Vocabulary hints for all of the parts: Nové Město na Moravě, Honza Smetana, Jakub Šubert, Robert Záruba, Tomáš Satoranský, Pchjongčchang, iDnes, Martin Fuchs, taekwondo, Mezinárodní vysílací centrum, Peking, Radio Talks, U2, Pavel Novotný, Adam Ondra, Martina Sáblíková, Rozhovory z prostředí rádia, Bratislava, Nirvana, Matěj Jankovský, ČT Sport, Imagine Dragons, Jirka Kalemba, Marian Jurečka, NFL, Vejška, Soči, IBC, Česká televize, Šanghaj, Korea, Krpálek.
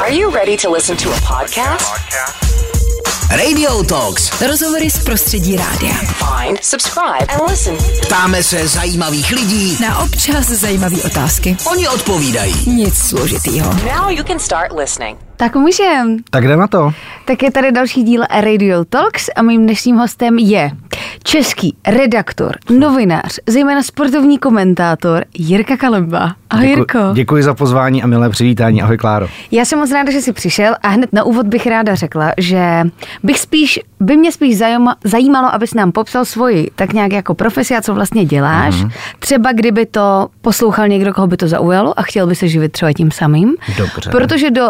Are you ready to listen to a podcast? Radio Talks. Rozhovory z prostředí rádia. Find, subscribe and listen. Ptáme se zajímavých lidí na občas zajímavé otázky. Oni odpovídají. Nic složitýho. Now you can start listening. Tak můžem. Tak jdeme na to. Tak je tady další díl Radio Talks a mým dnešním hostem je český redaktor, novinář, zejména sportovní komentátor Jirka Kalemba. Ahoj Jirko. Děkuji za pozvání a milé přivítání. Ahoj Kláro. Já jsem moc ráda, že jsi přišel a hned na úvod bych ráda řekla, že by mě spíš zajímalo, abys nám popsal svoji tak nějak jako profesi a co vlastně děláš. Mm-hmm. Třeba kdyby to poslouchal někdo, koho by to zaujalo a chtěl by se živit třeba tím samým. Dobře. Protože do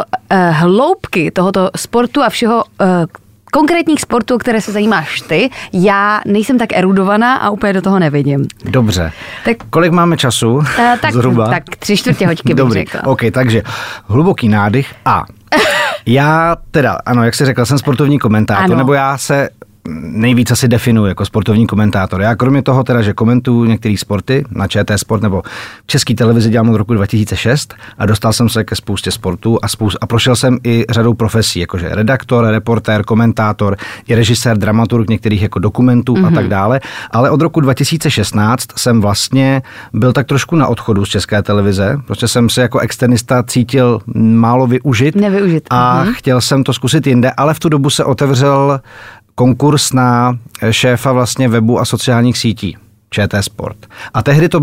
hloubky tohoto sportu a všeho konkrétních sportů, které se zajímáš ty, já nejsem tak erudovaná a úplně do toho nevidím. Dobře. Tak, kolik máme času? Zhruba? Tak 3/4 hodiny bych řekla. Dobrý, ok, takže hluboký nádych a já teda, ano, jak jsi řekla, jsem sportovní komentátor, ano. Nebo já se nejvíc asi definuji jako sportovní komentátor. Já kromě toho teda, že komentuju některé sporty na ČT Sport nebo České televizi dělám od roku 2006 a dostal jsem se ke spoustě sportů a prošel jsem i řadou profesí, jakože redaktor, reportér, komentátor, i režisér, dramaturg některých jako dokumentů a tak dále, ale od roku 2016 jsem vlastně byl tak trošku na odchodu z České televize, protože jsem se jako externista cítil málo nevyužit a chtěl jsem to zkusit jinde, ale v tu dobu se otevřel konkurs na šéfa vlastně webu a sociálních sítí, ČT Sport. A tehdy to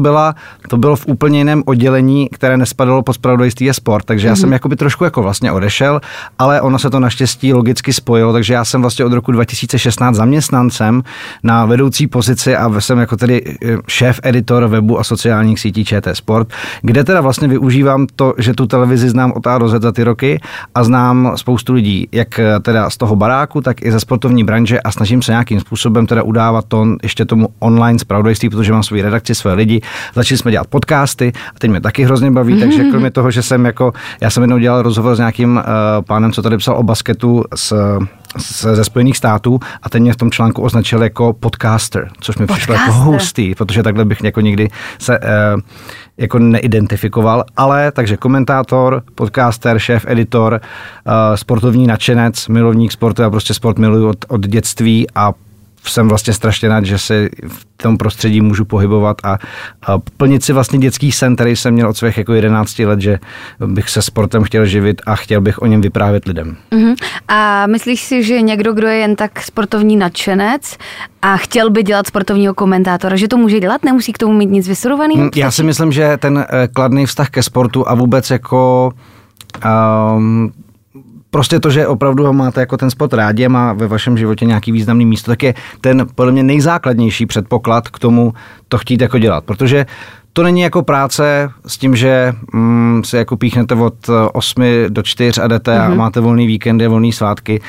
bylo v úplně jiném oddělení, které nespadalo pod zpravodajství a sport, takže já jsem jakoby trošku jako vlastně odešel, ale ono se to naštěstí logicky spojilo, takže já jsem vlastně od roku 2016 zaměstnancem na vedoucí pozici a jsem jako tedy šéf editor webu a sociálních sítí ČT Sport, kde teda vlastně využívám to, že tu televizi znám od A do Z za ty roky a znám spoustu lidí, jak teda z toho baráku, tak i ze sportovní branže a snažím se nějakým způsobem teda udávat tón ještě tomu online zpravodajství, protože mám svou redakci, své lidi. Začali jsme dělat podcasty a teď mě taky hrozně baví, takže kromě toho, že jsem jako, já jsem jednou dělal rozhovor s nějakým pánem, co tady psal o basketu ze Spojených států a ten mě v tom článku označil jako podcaster, což mi přišlo jako hustý, protože takhle bych jako nikdy se jako neidentifikoval, ale takže komentátor, podcaster, šéf, editor, sportovní nadšenec, milovník sportu, já prostě sport miluju od dětství a jsem vlastně strašně rád, že se v tom prostředí můžu pohybovat a plnit si vlastně dětský sen, který jsem měl od svých jako 11 let, že bych se sportem chtěl živit a chtěl bych o něm vyprávět lidem. Uh-huh. A myslíš si, že někdo, kdo je jen tak sportovní nadšenec a chtěl by dělat sportovního komentátora, že to může dělat, nemusí k tomu mít nic vystudovaného? Já si myslím, že ten kladný vztah ke sportu a vůbec jako prostě to, že opravdu máte jako ten sport rádi, má ve vašem životě nějaký významný místo, tak je ten podle mě nejzákladnější předpoklad k tomu to chtít jako dělat, protože to není jako práce s tím, že si jako píchnete od 8 do 4 a jdete a máte volný víkendy, volný svátky.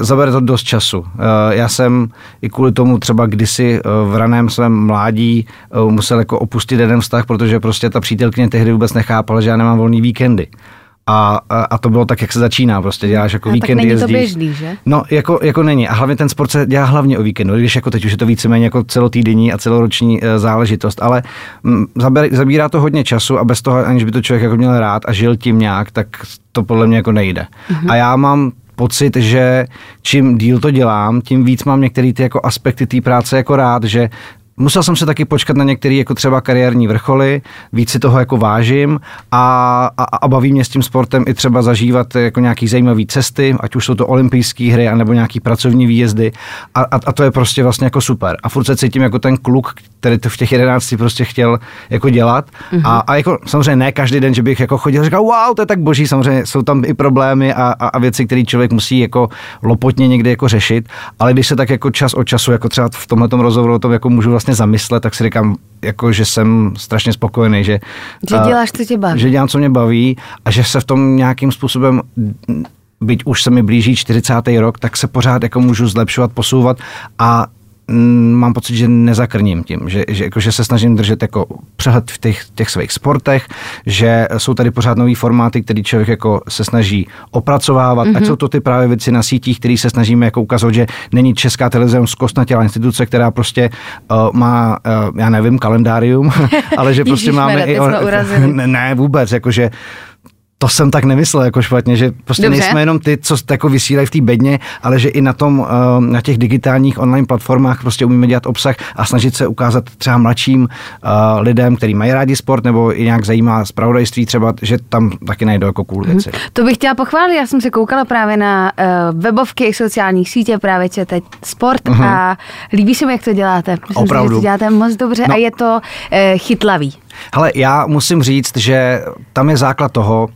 Zabere to dost času. Já jsem i kvůli tomu třeba kdysi v raném svém mládí musel jako opustit jeden vztah, protože prostě ta přítelkyně tehdy vůbec nechápala, že já nemám volný víkendy. A to bylo tak, jak se začíná, prostě děláš jako víkendy, jezdíš. Tak není to běžný, že? No, jako není. A hlavně ten sport se dělá hlavně o víkendu, když jako teď už je to víceméně jako celotýdenní a celoroční záležitost, ale zabírá to hodně času a bez toho, aniž by to člověk jako měl rád a žil tím nějak, tak to podle mě jako nejde. A já mám pocit, že čím díl to dělám, tím víc mám některé ty jako aspekty té práce jako rád, že musel jsem se taky počkat na některé jako třeba kariérní vrcholy, víc si toho jako vážím a baví mě s tím sportem i třeba zažívat jako nějaký zajímavý cesty, ať už jsou to olympijské hry, anebo nějaký pracovní výjezdy a to je prostě vlastně jako super. A furt se cítím jako ten kluk, který to v těch 11 prostě chtěl jako dělat a jako samozřejmě ne každý den, že bych jako chodil a říkal wow, to je tak boží, samozřejmě jsou tam i problémy a věci, které člověk musí jako lopotně někdy jako řešit, ale když se tak jako čas od času, jako třeba v tomhletom rozhovoru o tom jako můžu vlastně zamyslet, tak si říkám, jako, že jsem strašně spokojený, že děláš, co tě baví. Že dělám, co mě baví a že se v tom nějakým způsobem, byť už se mi blíží 40. rok, tak se pořád jako můžu zlepšovat, posouvat a mám pocit, že nezakrním tím, že se snažím držet jako přehled v těch svých sportech, že jsou tady pořád nový formáty, který člověk jako se snaží opracovávat, ať jsou to ty právě věci na sítích, které se snažíme jako ukazovat, že není Česká televize zkostnatělá instituce, která prostě má, já nevím, kalendárium, ale že prostě máme i... Ne, vůbec, jakože to jsem tak nemyslel jako špatně, že prostě dobře, nejsme jenom ty, co jako vysílají v té bedně, ale že i na tom, na těch digitálních online platformách prostě umíme dělat obsah a snažit se ukázat třeba mladším lidem, kteří mají rádi sport nebo i nějak zajímá zpravodajství třeba, že tam taky najdou jako cool věci. To bych chtěla pochválit, já jsem se koukala právě na webovky, sociálních sítě, právě ČT Sport a líbí se mi, jak to děláte. Opravdu. Že to děláte moc dobře a je to chytlavý. Hele, já musím říct, že tam je základ toho,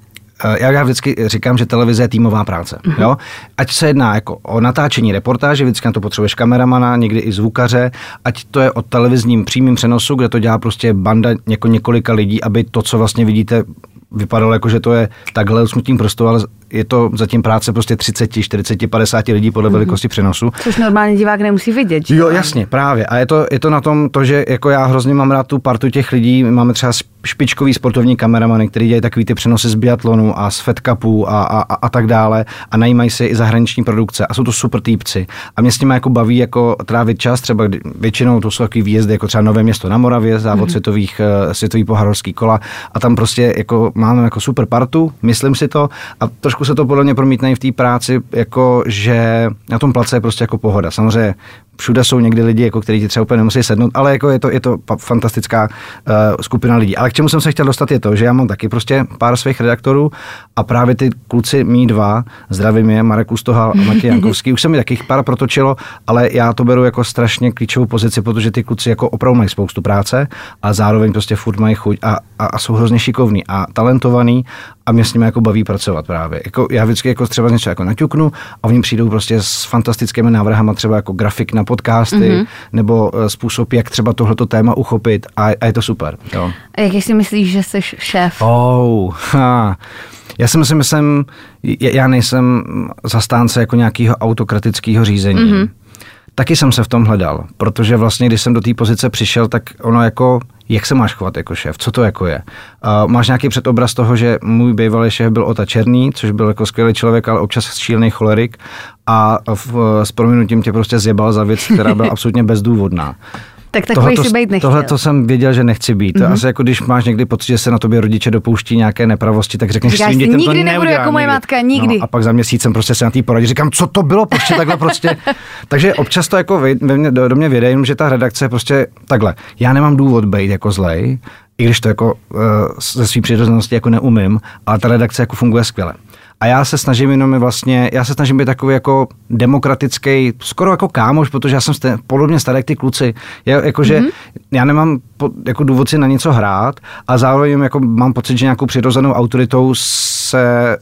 já vždycky říkám, že televize je týmová práce. Jo? Ať se jedná jako o natáčení reportáže, vždycky na to potřebuješ kameramana, někdy i zvukaře, ať to je o televizním přímém přenosu, kde to dělá prostě banda několika lidí, aby to, co vlastně vidíte, vypadalo jako, že to je takhle smutným prostou, ale je to zatím práce prostě 30, 40, 50 lidí podle velikosti přenosu. Což normálně divák nemusí vidět. Jo, jasně, právě. A je to na tom to, že jako já hrozně mám rád tu partu těch lidí. My máme třeba špičkový sportovní kameramany, který dělají takový ty přenosy z biatlonu a z Fed Cupu a tak dále a najímají si i zahraniční produkce a jsou to super týpci. A mě s nimi jako baví jako trávit čas, třeba většinou to jsou takový výjezdy jako třeba Nové Město na Moravě, závod světový pohárovský kola a tam prostě jako máme jako super partu, myslím si to a trošku se to podle mě promítne v té práci, jako že na tom place je prostě jako pohoda. Samozřejmě všude jsou někdy lidi, jako kteří ti třeba úplně nemusí sednout, ale jako je to fantastická skupina lidí. Ale k čemu jsem se chtěl dostat je to, že já mám taky prostě pár svých redaktorů a právě ty kluci mý dva, zdravím je, Marek Ustohal a Matěj Jankovský, už se mi taky pár protočilo, ale já to beru jako strašně klíčovou pozici, protože ty kluci jako opravdu mají spoustu práce a zároveň prostě furt mají chuť a jsou hrozně šikovní a talentovaní a mě s nimi jako baví pracovat právě. Jako já vždycky jako třeba něco jako naťuknu a oni přijdou prostě s fantastickými návrhama, třeba jako grafik na podcasty nebo způsob, jak třeba tohleto téma uchopit a je to super. Jo. A jak si myslíš, že jsi šéf? Já si myslím, já nejsem zastánce jako nějakého autokratického řízení. Taky jsem se v tom hledal, protože vlastně, když jsem do té pozice přišel, tak ono jako, jak se máš chovat jako šéf, co to jako je. Máš nějaký předobraz toho, že můj bývalý šéf byl Ota Černý, což byl jako skvělý člověk, ale občas šílený cholerik a s prominutím tě prostě zjebal za věc, která byla absolutně bezdůvodná. Tak takový si být nechtěl. Tohle to jsem věděl, že nechci být. To asi jako když máš někdy pocit, že se na tobě rodiče dopouští nějaké nepravosti, tak řekneš svým dětem, nikdy to neudělám. Nebudu jako moje matka, nikdy. No, a pak za měsícem prostě se na té poradě říkám, co to bylo, prostě takhle prostě. Takže občas to jako do mě věde, jenom že ta redakce prostě takhle. Já nemám důvod být jako zlej, i když to jako ze své přirozenosti jako neumím, ale ta redakce jako funguje skvěle. A já se snažím být takový jako demokratický, skoro jako kámoš, protože já jsem podobně starý jak ty kluci. Já nemám jako důvod si na něco hrát a zároveň jako mám pocit, že nějakou přirozenou autoritou se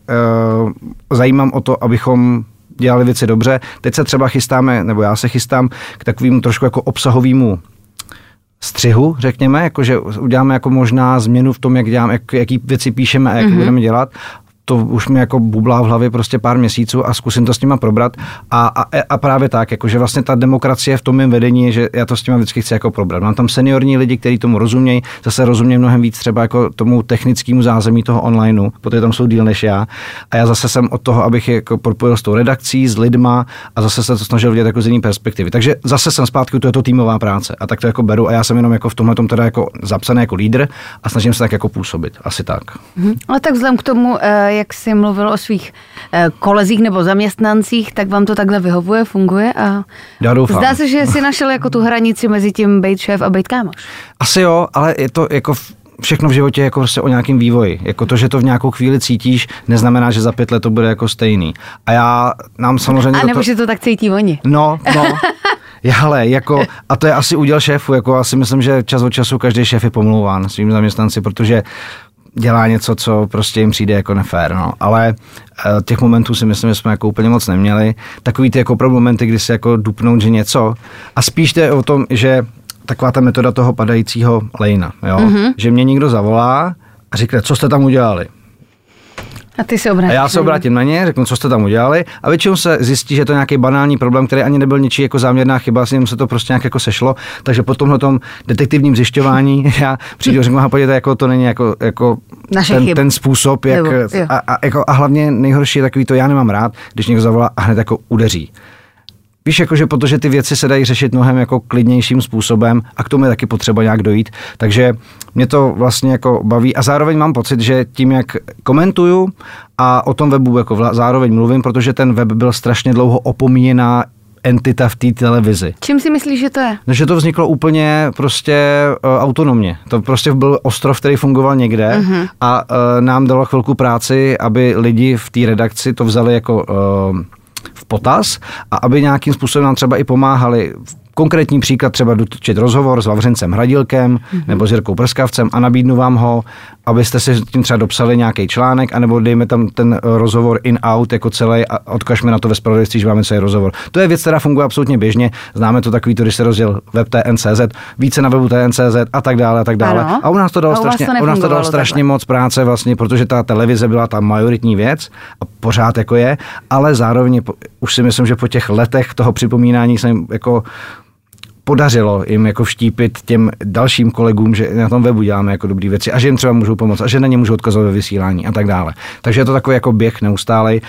zajímám o to, abychom dělali věci dobře. Teď se třeba chystáme, nebo já se chystám k takovému trošku jako obsahovému střihu, řekněme, jakože uděláme jako možná změnu v tom, jak děláme, jaký věci píšeme a jak budeme dělat. To už mi jako bublá v hlavě prostě pár měsíců a zkusím to s nima probrat a právě tak, jakože vlastně ta demokracie v tom mém vedení, že já to s nima vždycky chci jako probrat. Mám tam seniorní lidi, kteří tomu rozumějí, zase rozumějí mnohem víc třeba jako tomu technickému zázemí toho onlineu, protože tam jsou díl než já a já zase jsem od toho, abych jako propojil s tou redakcí, s lidma a zase se to snažil vidět jako z jiný perspektivy. Takže zase jsem zpátky, to je to týmová práce a tak to jako beru a já jsem jenom jako v tomhletom teda jako zapsaný jako lídr a snažím se tak jako působit, asi tak. Ale tak vzhledem k tomu, jak jsi mluvil o svých kolezích nebo zaměstnancích, tak vám to takhle vyhovuje, funguje a zdá se, že jsi našel jako tu hranici mezi tím bejt šéf a bejt kámoš. Asi jo, ale je to jako všechno v životě jako prostě o nějakém vývoji. Jako to, že to v nějakou chvíli cítíš, neznamená, že za 5 let to bude jako stejný. A já nám samozřejmě... A nebo že to tak cítí oni. No. Hele, jako, a to je asi úděl šéfu. Jako asi myslím, že čas od času každý šéf je pomlouván svým zaměstnanci, protože dělá něco, co prostě jim přijde jako nefér, no. Ale těch momentů si myslím, že jsme jako úplně moc neměli. Takový ty jako opravdu momenty, kdy se jako dupnou, že něco. A spíš to je o tom, že taková ta metoda toho padajícího lejna, jo. Že mě někdo zavolá a řekne, co jste tam udělali. A ty se obrátíš. A já se obrátím na ně, řeknu, co jste tam udělali. A většinou se zjistí, že to je nějaký banální problém, který ani nebyl ničí jako záměrná chyba, s ním se to prostě nějak jako sešlo. Takže po tomhletom detektivním zjišťování já přijdu a řeknu, podívejte, jako to není jako ten způsob, jak a hlavně nejhorší je takový to, já nemám rád, když někdo zavolá a hned jako udeří. Víš, jakože protože ty věci se dají řešit mnohem jako klidnějším způsobem a k tomu je taky potřeba nějak dojít. Takže mě to vlastně jako baví a zároveň mám pocit, že tím, jak komentuju a o tom webu jako zároveň mluvím, protože ten web byl strašně dlouho opomíněná entita v té televizi. Čím si myslíš, že to je? No, že to vzniklo úplně prostě autonomně. To prostě byl ostrov, který fungoval někde a nám dalo chvilku práci, aby lidi v té redakci to vzali jako v potaz a aby nějakým způsobem nám třeba i pomáhali. Konkrétní příklad, třeba dotočit rozhovor s Vavřencem Hradilkem nebo s Jirkou Prskavcem a nabídnu vám ho, abyste si tím třeba dopsali nějaký článek, anebo dejme tam ten rozhovor in-out jako celý a odkažme na to ve zpravodajství, že máme celý rozhovor. To je věc, která funguje absolutně běžně. Známe to takový, když se rozděl web TNCZ, více na webu TNCZ a tak dále a tak dále. Ano. A u nás to dalo strašně moc práce vlastně, protože ta televize byla ta majoritní věc a pořád jako je, ale zároveň už si myslím, že po těch letech toho připomínání jsem jako podařilo jim jako vštípit těm dalším kolegům, že na tom webu děláme jako dobrý věci a že jim třeba můžou pomoct a že na ně můžou odkazovat ve vysílání a tak dále. Takže je to takový jako běh neustálej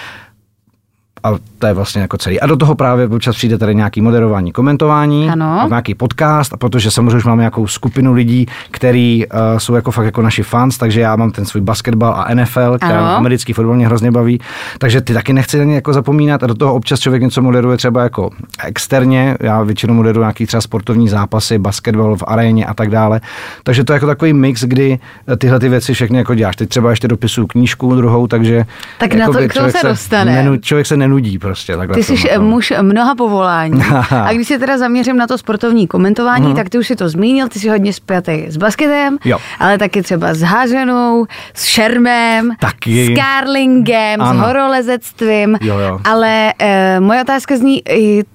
a to je vlastně jako celý. A do toho právě občas přijde tady nějaký moderování, komentování, a nějaký podcast, a protože samozřejmě už máme nějakou skupinu lidí, který jsou jako fakt jako naši fans, takže já mám ten svůj basketbal a NFL, která americký fotbal mě hrozně baví, takže ty taky nechci na ně jako zapomínat a do toho občas člověk něco moderuje třeba jako externě, já většinou moderuju nějaký třeba sportovní zápasy, basketbal v aréně a tak dále, takže to je jako takový mix, kdy tyhle ty věci všechny jako děláš. Teď třeba ještě dopisuju knížku druhou, takže tak jako na to, kdo se dostane. Člověk se nenudí prostě. Ty jsi muž mnoha povolání. A když se teda zaměřím na to sportovní komentování, tak ty už si to zmínil, ty jsi hodně spjatý s basketem, ale taky třeba s háženou, s šermem, taky. S curlingem, s horolezectvím, ale moje otázka zní,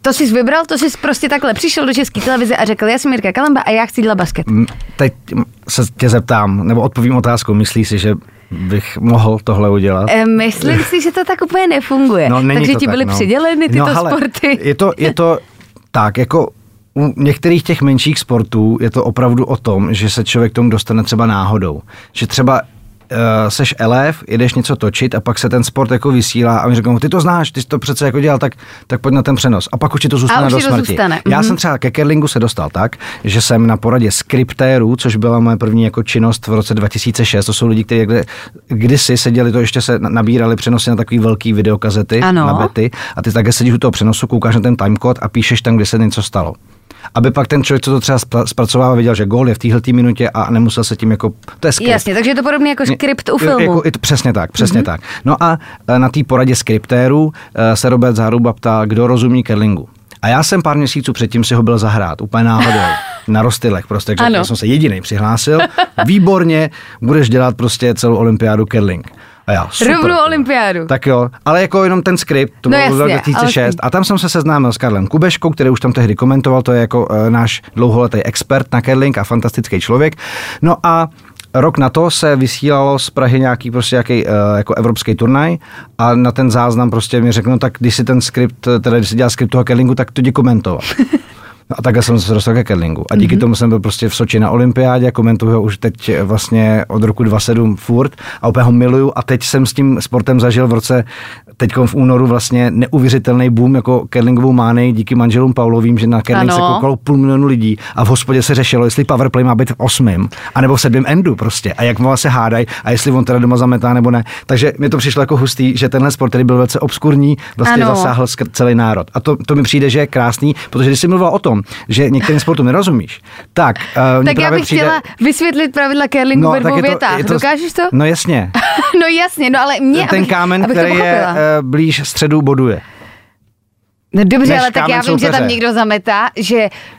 to jsi vybral, to jsi prostě takhle přišel do České televize a řekl, já jsem Jirka Kalemba a já chci dělat basket. Teď se tě zeptám, nebo odpovím otázku, myslíš si, že bych mohl tohle udělat. Myslím si, že to tak úplně nefunguje. No, takže ti byly přiděleny tyto sporty. Je to tak, jako u některých těch menších sportů je to opravdu o tom, že se člověk k tomu dostane třeba náhodou. Že třeba seš elef, jedeš něco točit a pak se ten sport jako vysílá a mi řeknou, ty to znáš, ty jsi to přece jako dělal, tak pojď na ten přenos. A pak už ti to zůstane do smrti. Já jsem třeba ke curlingu se dostal tak, že jsem na poradě skriptérů, což byla moje první jako činnost v roce 2006, to jsou lidi, kteří kdysi seděli, to ještě se nabírali přenosy na takový velký videokazety, na bety a ty také sedíš u toho přenosu, koukáš na ten timecode a píšeš tam, kde se něco stalo. Aby pak ten člověk, co to třeba zpracovává, viděl, že gól je v téhle minutě a nemusel se tím jako... To je skript. Jasně, takže je to podobně jako skript u filmu. Přesně tak. No a na té poradě skriptérů se Robert Záruba ptá, kdo rozumí curlingu. A já jsem pár měsíců předtím si ho byl zahrát, úplně náhodou, na Rostylech prostě, takže jsem se jediný přihlásil. Výborně, budeš dělat prostě celou olympiádu curling. A já, super. Rovnou olympiádu. Tak jo, ale jako jenom ten skript, to bylo 2006 a tam jsem se seznámil s Karlem Kubeškou, který už tam tehdy komentoval, to je jako náš dlouholetý expert na curling a fantastický člověk. No a rok na to se vysílalo z Prahy nějaký jako evropský turnaj a na ten záznam prostě mi řekl, tak když si dělal skript toho curlingu, tak to jdi komentovat. A takhle jsem se dostal ke curlingu. A díky tomu jsem byl prostě v Soči na olympiádě, komentuju ho už teď vlastně od roku 2007 furt a opět ho miluju a teď jsem s tím sportem zažil teďkom v únoru vlastně neuvěřitelný boom jako curlingovou mánii díky manželům Paulovým, že na curling se koukalo 500 000 lidí a v hospodě se řešilo, jestli powerplay má být v 8. anebo v 7. endu prostě a jak se hádají a jestli on teda doma zametá nebo ne. Takže mi to přišlo jako hustý, že tenhle sport, který byl velice obskurní, vlastně zasáhl celý národ. A to mi přijde, že je krásný, protože když jsi mluvila o tom, že některým sportům nerozumíš. Tak já bych chtěla vysvětlit pravidla curlingu ve dvou větách. Dokážeš to? No jasně. No ale mě... Ten kámen, který je blíž středu, boduje. No dobře, ale tak já vím, že tam někdo zametá,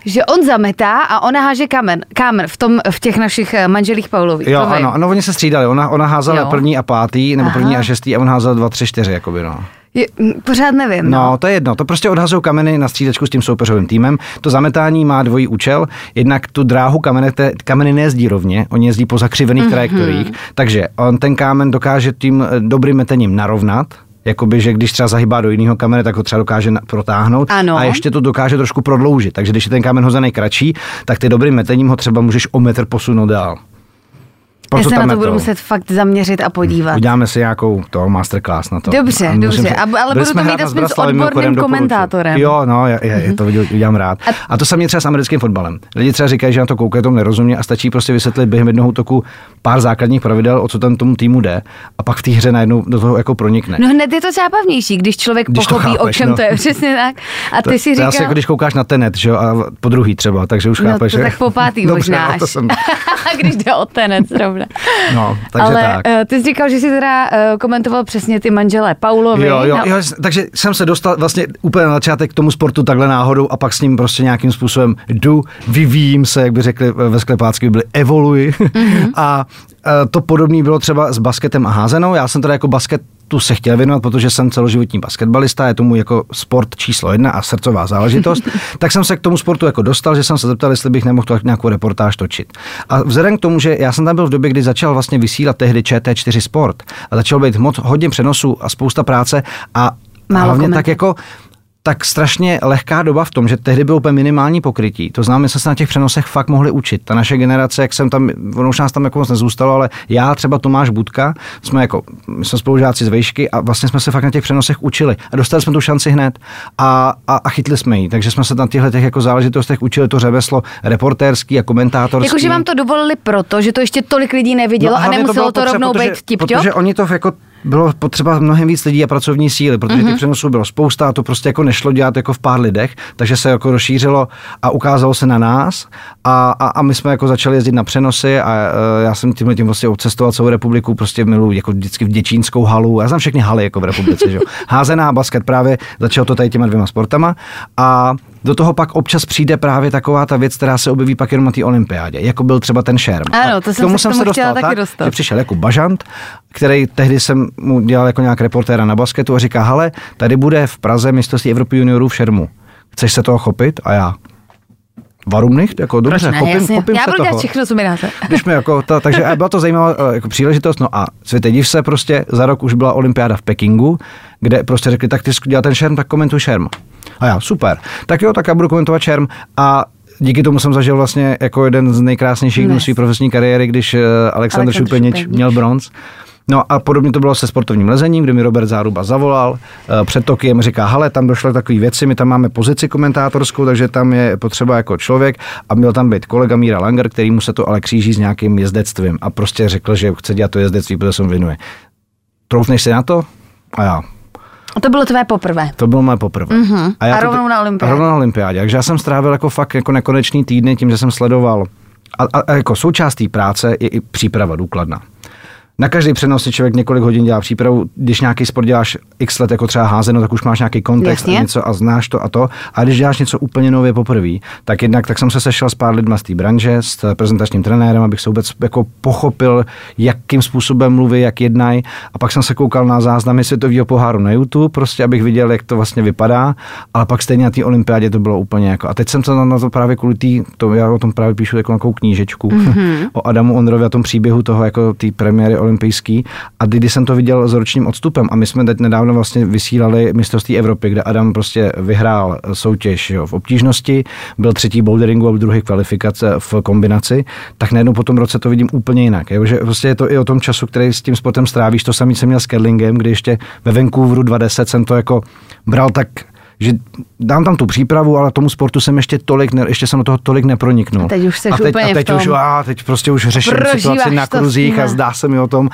že on zametá a ona háže kámen. Kámen v těch našich manželích Paulových. Jo, ano, oni se střídali. Ona házala první a pátý, nebo první a šestý a on házal 2, 3, 4, jakoby, no. Pořád nevím. No, to je jedno. To prostě odhazují kameny na střídačku s tím soupeřovým týmem. To zametání má dvojí účel. Jednak tu dráhu kameny nejezdí rovně, oni jezdí po zakřivených trajektoriích. Takže on ten kámen dokáže tím dobrým metením narovnat. Jakoby, že když třeba zahybá do jiného kamene, tak ho třeba dokáže protáhnout a ještě to dokáže trošku prodloužit. Takže když je ten kámen hozený kratší, tak ty dobrým metením ho třeba můžeš o metr posunout dál. Já se na to budu muset fakt zaměřit a podívat. Uděláme si nějakou masterclass na to. Dobře, ale budu to mít aspoň s odborným komentátorem. Jo, no, já to udělám rád. A to samé třeba s americkým fotbalem. Lidi třeba říkají, že na to koukají, tomu nerozumí a stačí prostě vysvětlit během jednoho útoku pár základních pravidel, o co tam tomu týmu jde, a pak v té hře najednou do toho jako pronikne. No hned je to zábavnější, když člověk pochopí, o čem to je, přesně tak. A ty si říkáš, jako když koukáš na tenet, že jo, a po druhý třeba, takže už chápeš. No, tak po pátý možná. Když jde o tenet zrovna. No, takže ale, tak. Ale ty jsi říkal, že jsi teda komentoval přesně ty manželé Paulovi. Jo, takže jsem se dostal vlastně úplně na začátek k tomu sportu takhle náhodou a pak s ním prostě nějakým způsobem jdu, vyvíjím se, jak by řekli ve Sklepácky, byli evoluji. Mm-hmm. A to podobné bylo třeba s basketem a házenou. Já jsem teda jako basketu se chtěl věnovat, protože jsem celoživotní basketbalista, je tomu jako sport číslo 1 a srdcová záležitost. Tak jsem se k tomu sportu jako dostal, že jsem se zeptal, jestli bych nemohl nějakou reportáž točit. A vzhledem k tomu, že já jsem tam byl v době, kdy začal vlastně vysílat tehdy ČT4 Sport a začal být hodně přenosů a spousta práce a hlavně tak jako tak strašně lehká doba v tom, že tehdy bylo úplně minimální pokrytí. To znamená, my jsme se na těch přenosech fakt mohli učit. Ta naše generace, jak jsem tam, ono už nás tam jako moc nezůstalo, ale já třeba Tomáš Budka, my jsme spolužáci z vejšky a vlastně jsme se fakt na těch přenosech učili. A dostali jsme tu šanci hned a chytli jsme ji. Takže jsme se na těchto těch jako záležitostech učili to řemeslo reportérský a komentátorský. Jakože vám to dovolili proto, že to ještě tolik lidí nevidělo a nemuselo to rovnou být tip-top? Protože oni to jako bylo potřeba mnohem víc lidí a pracovní síly, protože těch přenosů bylo spousta a to prostě jako nešlo dělat jako v pár lidech, takže se jako rozšířilo a ukázalo se na nás a my jsme jako začali jezdit na přenosy a já jsem tímhle vlastně obcestoval celou republiku, prostě miluji jako vždycky v děčínskou halu, já znám všechny haly jako v republice, že? Házená, basket, právě začalo to tady těma dvěma sportama a do toho pak občas přijde právě taková ta věc, která se objeví pak jenom na té olympiádě, jako byl třeba ten šerm. Ano, to jsem se dostal tak, že přišel jako Bažant, který tehdy jsem mu dělal jako nějak reportéra na basketu a říká, hele, tady bude v Praze mistrovství Evropy juniorů v šermu. Chceš se toho chopit? A já Warum nicht? Jako dobře, chopím se toho. Já budu všechno, co mi dáte. Takže byla to zajímavá jako příležitost, no a světe div se prostě, za rok už byla olympiáda v Pekingu, kde prostě řekli, tak ty dělá ten šerm, tak komentuj šerm. A já, super. Tak jo, tak já budu komentovat šerm a díky tomu jsem zažil vlastně jako jeden z nejkrásnějších dnů své profesní kariéry, když Alexander Choupenitch měl bronz. No a podobně to bylo se sportovním lezením, kde mi Robert Záruba zavolal před Tokiem, říká, hele, tam došly takové věci, my tam máme pozici komentátorskou, takže tam je potřeba jako člověk a měl tam být kolega Míra Langer, který mu se to ale kříží s nějakým jezdectvím a prostě řekl, že chce dělat to jezdectví, protože se mu věnuje. Troufneš si na to? A já. A to bylo tvé poprvé. To bylo moje poprvé. Mm-hmm. A rovnou na olympiádě. Rovnou na olympiádě. Takže já jsem strávil jako fakt jako nekonečný týdny tím, že jsem sledoval. A jako součástí práce je i příprava důkladná. Na každý přenos si člověk několik hodin dělá přípravu. Když nějaký sport děláš x let, jako třeba házeno, tak už máš nějaký kontext a něco a znáš to a to. A když děláš něco úplně nově poprvé, tak jednak tak jsem se sešel s pár lidma z té branže, s prezentačním trenérem, abych se vůbec jako pochopil, jakým způsobem mluví, jak jednají. A pak jsem se koukal na záznamy světového poháru na YouTube, prostě abych viděl, jak to vlastně vypadá. Ale pak stejně na té olympiádě to bylo úplně jako. A teď jsem se na to právě kvůli to já o tom právě píšu jako nějakou knížečku o Adamu Ondrovi a tom příběhu toho jako té premiéry olympijský a když jsem to viděl s ročním odstupem a my jsme teď nedávno vlastně vysílali mistrovství Evropy, kde Adam prostě vyhrál soutěž v obtížnosti, byl třetí boulderingu a druhý kvalifikace v kombinaci, tak najednou po tom roce to vidím úplně jinak. Jo? Že prostě je to i o tom času, který s tím sportem strávíš, to samý jsem měl s curlingem, kdy ještě ve Vancouveru 2010 jsem to jako bral tak, že dám tam tu přípravu, ale tomu sportu jsem ještě jsem do toho tolik neproniknul. A teď už se úplně teď prostě už řeším situaci na kruzích a zdá se mi o tom.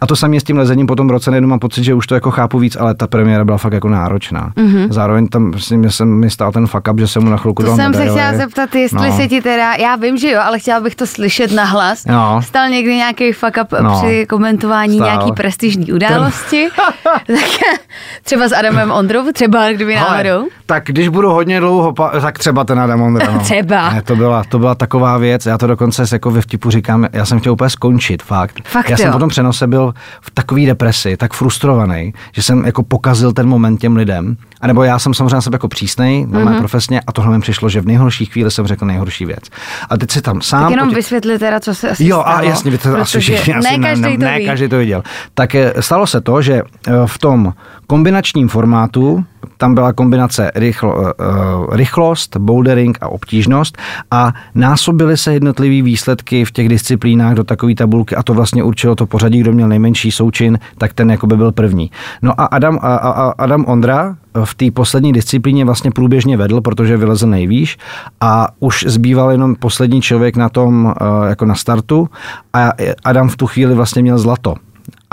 A to samé s tím lezením po tom roce nejenom mám pocit, že už to jako chápu víc, ale ta premiéra byla fakt jako náročná. Mm-hmm. Zároveň tam prostě mi stál ten fuck up, že jsem mu na chvilku dal medaile. To jsem se chtěla zeptat, jestli se ti teda, já vím, že jo, ale chtěla bych to slyšet nahlas. No. Stál někdy nějaký fuck up při komentování nějaký prestižní události? Třeba s Adamem Ondrou, třeba kdyby náhodou. Tak když budu hodně dlouho, tak třeba ten Adam Ondra. No. Třeba. Ne, to byla taková věc, já to dokonce jako ve vtipu říkám, já jsem chtěl úplně skončit, fakt já jsem po tom přenose byl v takové depresi, tak frustrovaný, že jsem jako pokazil ten moment těm lidem, anebo já jsem samozřejmě sebe jako přísnej, normálně profesně a tohle mi přišlo, že v nejhorší chvíli jsem řekl nejhorší věc. A teď si tam sám. Tak jenom vysvětli teda, co se asi stalo. Jo, a jasně, ne každý to viděl. Tak stalo se to, že v tom kombinačním formátu tam byla kombinace rychlost, bouldering a obtížnost a násobily se jednotlivý výsledky v těch disciplínách do takové tabulky a to vlastně určilo to pořadí, kdo měl nejmenší součin, tak ten jakoby byl první. No a Adam Ondra v té poslední disciplíně vlastně průběžně vedl, protože vylezl nejvýš a už zbýval jenom poslední člověk na tom jako na startu a Adam v tu chvíli vlastně měl zlato.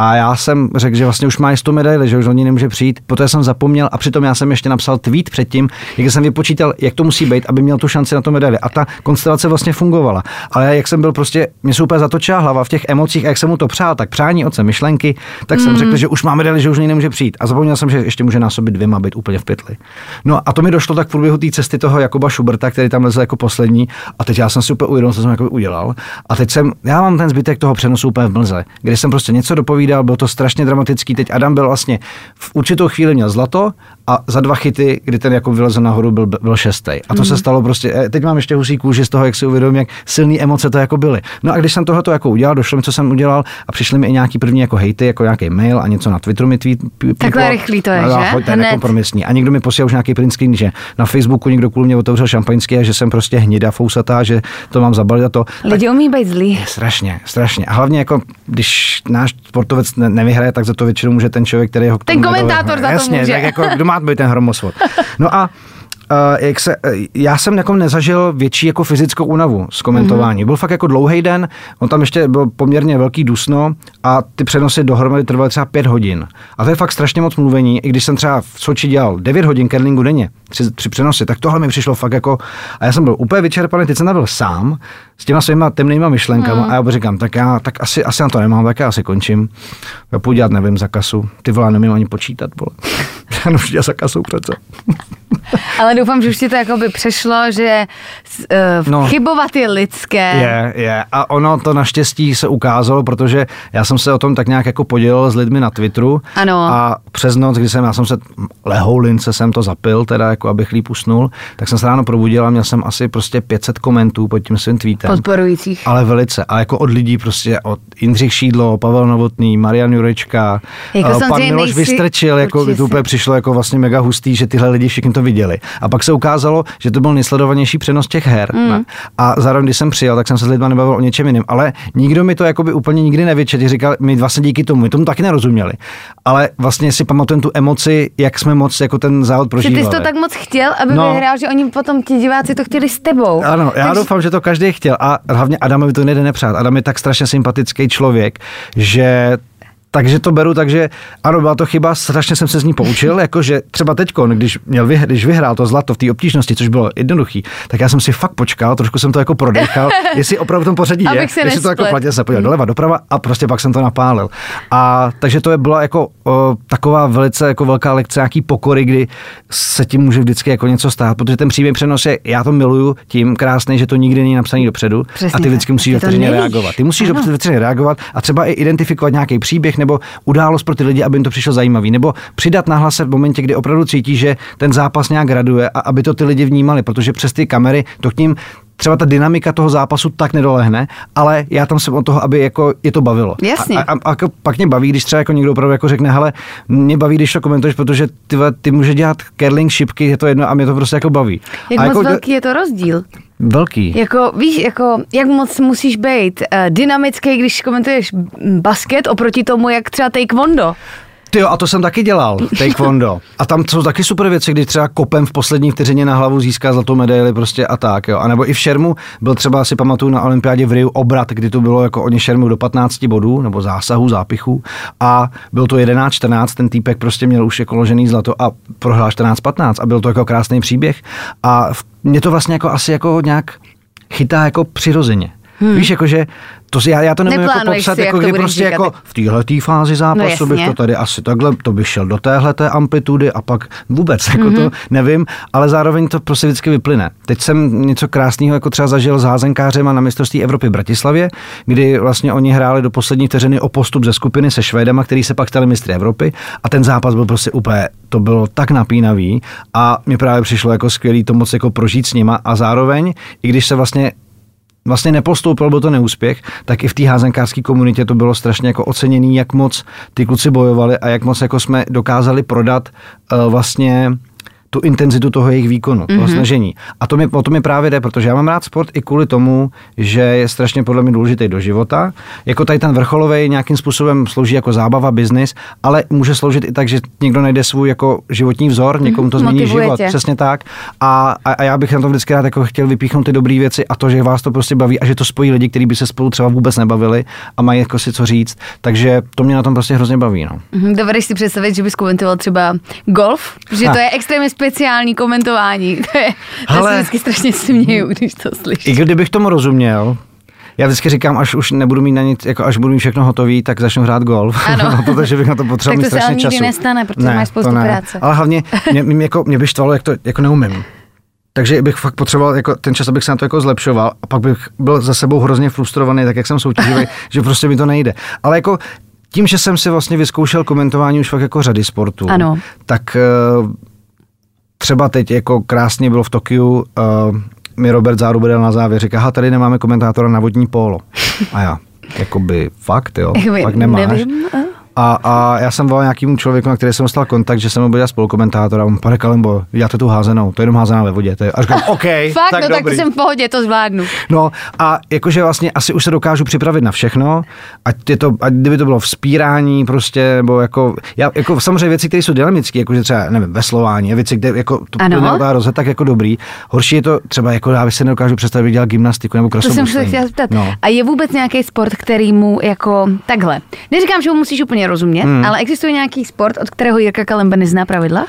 A já jsem řekl, že vlastně už má 100 medaily, že už o ní nemůže přijít. Poté jsem zapomněl a přitom já jsem ještě napsal tweet předtím, jak jsem vypočítal, jak to musí být, aby měl tu šanci na tu medaili. A ta konstelace vlastně fungovala. Ale jak jsem byl prostě, mě se úplně zatočila hlava v těch emocích a jak jsem mu to přál, tak přání otce myšlenky, tak jsem řekl, že už má medaily, že už o ní nemůže přijít. A zapomněl jsem, že ještě může násobit dvěma, být úplně v pytli. No a to mi došlo tak v průběhu té cesty toho Jakuba Šuberta, který tam lezl jako poslední. A teď já jsem si úplně uvědomil, co jsem jako udělal. A teď já mám ten zbytek toho přenosu úplně v mlze, kde jsem prostě něco dopovídal. Bylo to strašně dramatický. Teď Adam byl vlastně v určitou chvíli měl zlato a za dva chyty, kdy ten jako vylezl nahoru, byl šestej. A to se stalo prostě, teď mám ještě husí kůži z toho, jak si uvědomím, jak silný emoce to jako byly. No a když jsem tohle to jako udělal, došlo mi, co jsem udělal a přišly mi i nějaký první jako hejty, jako nějaký mail a něco na Twitteru mi Takhle rychlý to je, že? To je nekompromisní. A někdo mi posílal už nějaký print screen, že na Facebooku někdo kvůli mě otevřel šampaňský a že jsem prostě hněda, fousatá, že to mám zabalit a to. Lidi umí být zlí. Strašně. A hlavně jako když náš sportovec nevyhraje, tak za to většinou může ten člověk, který ho k tomu komentátor za to může. Tak jako kdo má být ten hromosvod. No a já jsem jako nezažil větší jako fyzickou únavu z komentování. Byl fakt jako dlouhý den, on tam ještě byl poměrně velký dusno a ty přenosy dohromady trvaly třeba 5 hodin. A to je fakt strašně moc mluvení, i když jsem třeba v Soči dělal 9 hodin curlingu denně, 3 přenosy, tak tohle mi přišlo fakt jako a já jsem byl úplně vyčerpaný, teď jsem tam byl sám s těma svýma temnýma myšlenkama a já říkám, tak asi na to nemám, tak já asi končím. Já půjdu dělat, nevím, za kasu. Ty vole, nemím ani počítat, vole. Já už dělám za kasu přece. Ale doufám, že už ti to jakoby přešlo, že chybovat je lidské. Je. A ono to naštěstí se ukázalo, protože já jsem se o tom tak nějak jako podělil s lidmi na Twitteru. Ano. A přes noc, když jsem se lehoulince jsem to zapil, teda jako abych líp usnul, tak jsem se ráno probudil a měl jsem asi prostě 500 komentů pod tím svým tweetem. Podporujících. Ale velice. A jako od lidí prostě od Jindřich Šídlo, Pavel Novotný, Marian Jurečka, jako pan Miloš Vystrčil, jako to úplně přišlo jako vlastně mega hustý, že tyhle lidi všichni to viděli. A pak se ukázalo, že to byl nejsledovanější přenos těch her. A zároveň, když jsem přijel, tak jsem se s lidma nebavil o něčem jiném. Ale nikdo mi to jakoby úplně nikdy nevyčetl. Říkal, my vlastně díky tomu, my tomu taky nerozuměli. Ale vlastně si pamatuju tu emoci, jak jsme moc jako ten závod prožívali. Ty jsi to tak moc chtěl, aby vyhrál, že oni potom ti diváci to chtěli s tebou. Ano, já doufám, že to každý chtěl. A hlavně Adamovi to nejde nepřát. Adam je tak strašně sympatický člověk, že takže to beru, takže ano, byla to chyba, strašně jsem se z ní poučil, jakože třeba teďkon, když vyhrál to zlato v té obtížnosti, což bylo jednoduchý, tak já jsem si fakt počkal, trošku jsem to jako prodechal, jestli opravdu v tom pořadí je, jestli to jako platě se podíval doleva, doprava a prostě pak jsem to napálil. A takže to je byla jako taková velice jako velká lekce nějaký pokory, kdy se tím může vždycky jako něco stát, protože ten přímý přenos je, já to miluju, tím krásný, že to nikdy není napsaný dopředu. Přesně, a ty vždycky musíš vteřině reagovat. Ty musíš vteřině reagovat a třeba i identifikovat nějaký příběh nebo událost pro ty lidi, aby jim to přišlo zajímavý, nebo přidat nahlas v momentě, kdy opravdu cítí, že ten zápas nějak graduje a aby to ty lidi vnímali, protože přes ty kamery to k ním třeba ta dynamika toho zápasu tak nedolehne, ale já tam jsem od toho, aby jako je to bavilo. Jasně. A pak mě baví, když třeba jako někdo opravdu jako řekne, hele, mě baví, když to komentuješ, protože ty může dělat curling, šipky, je to jedno a mě to prostě jako baví. Jak a moc jako velký je to rozdíl? Velký. Jako, víš, jako, jak moc musíš být dynamický, když komentuješ basket oproti tomu, jak třeba taekwondo. Ty jo, a to jsem taky dělal, taekwondo. A tam jsou taky super věci, kdy třeba kopem v poslední vteřině na hlavu získá zlatou medaili prostě a tak, jo. A nebo i v šermu byl třeba, si pamatuju, na olympiádě v Riu obrat, kdy to bylo jako oni šermu do 15 bodů, nebo zásahů, zápichů a byl to 11-14, ten týpek prostě měl už jako ložený zlato a prohrál 14-15 a byl to jako krásný příběh a mě to vlastně jako asi jako nějak chytá jako přirozeně. Víš, jakože to si, já to nemůžu jako popsat, si, jako kdy prostě říkat. Jako v téhleté fázi zápasu bych to tady asi takhle, to bych šel do téhleté amplitudy a pak vůbec, jako to nevím, ale zároveň to prostě vždycky vyplyne. Teď jsem něco krásného jako třeba zažil s házenkářema na mistrovství Evropy v Bratislavě, kdy vlastně oni hráli do poslední vteřiny o postup ze skupiny se Švédama, který se pak stali mistry Evropy a ten zápas byl prostě úplně, to bylo tak napínavý a mi právě přišlo jako skvělý to moc jako prožít s nima a zároveň, i když se vlastně nepostoupil, byl to neúspěch, tak i v té házenkářské komunitě to bylo strašně jako oceněný, jak moc ty kluci bojovali a jak moc jako jsme dokázali prodat vlastně tu intenzitu toho jejich výkonu, toho snažení. A to mi, o to mi právě jde, protože já mám rád sport i kvůli tomu, že je strašně podle mě důležitý do života. Jako tady ten vrcholovej nějakým způsobem slouží jako zábava, biznis, ale může sloužit i tak, že někdo najde svůj jako životní vzor, někomu to změní život, přesně tak. A já bych na to vždycky rád jako chtěl vypíchnout ty dobré věci a to, že vás to prostě baví a že to spojí lidi, kteří by se spolu třeba vůbec nebavili a mají jako si co říct. Takže to mě na tom prostě hrozně baví, no. Dovedeš si představit, že bys komentoval třeba golf, že to je extrémně speciální komentování. Já se vždycky strašně směju, když to slyším. I kdybych tomu rozuměl, já vždycky říkám, až už nebudu mít na nic, jako až budu mít všechno hotový, tak začnu hrát golf. Ano. Protože bych na to potřeboval strašně času. Tak to se ale nikdy nestane, protože máš spoustu práce. Ale hlavně mě by štvalo, jak to jako neumím. Takže bych fakt potřeboval jako ten čas, abych se na to jako zlepšoval a pak bych byl za sebou hrozně frustrovaný, tak jak jsem soutěživý, že prostě mi to nejde. Ale jako tím, že jsem si vlastně vyzkoušel komentování už fakt jako řady sportů, tak třeba teď jako krásně bylo v Tokiu, mi Robert Záruba dal na závěr, říká, tady nemáme komentátora na vodní pólo. A já, jakoby fakt, jo, fakt nemáš. Nevím. A já jsem volal nějakým člověku, na který jsem dostal kontakt, že jsem mu byl spolukomentátor a on, pane Kalembo, děláte tu házenou, to je jenom házená ve vodě. A říkám, OK, fakt, tak no, dobrý. Tak jsem v pohodě, to zvládnu. No a jakože vlastně asi už se dokážu připravit na všechno, ať kdyby to bylo vzpírání prostě, nebo jako, jako samozřejmě věci, které jsou dynamické, jakože třeba, nevím, veslování, věci, kde jako to neodá rozhled, tak jako dobrý. Horší je to třeba, jako já se nedokážu představit, dělat gymnastiku nebo krasobruslení. To jsem se chtěla zeptat. No. A je vůbec nějaký sport, který mu jako takhle. Neříkám, že mu musíš úplně rozumět, ale existuje nějaký sport, od kterého Jirka Kalemba nezná pravidla?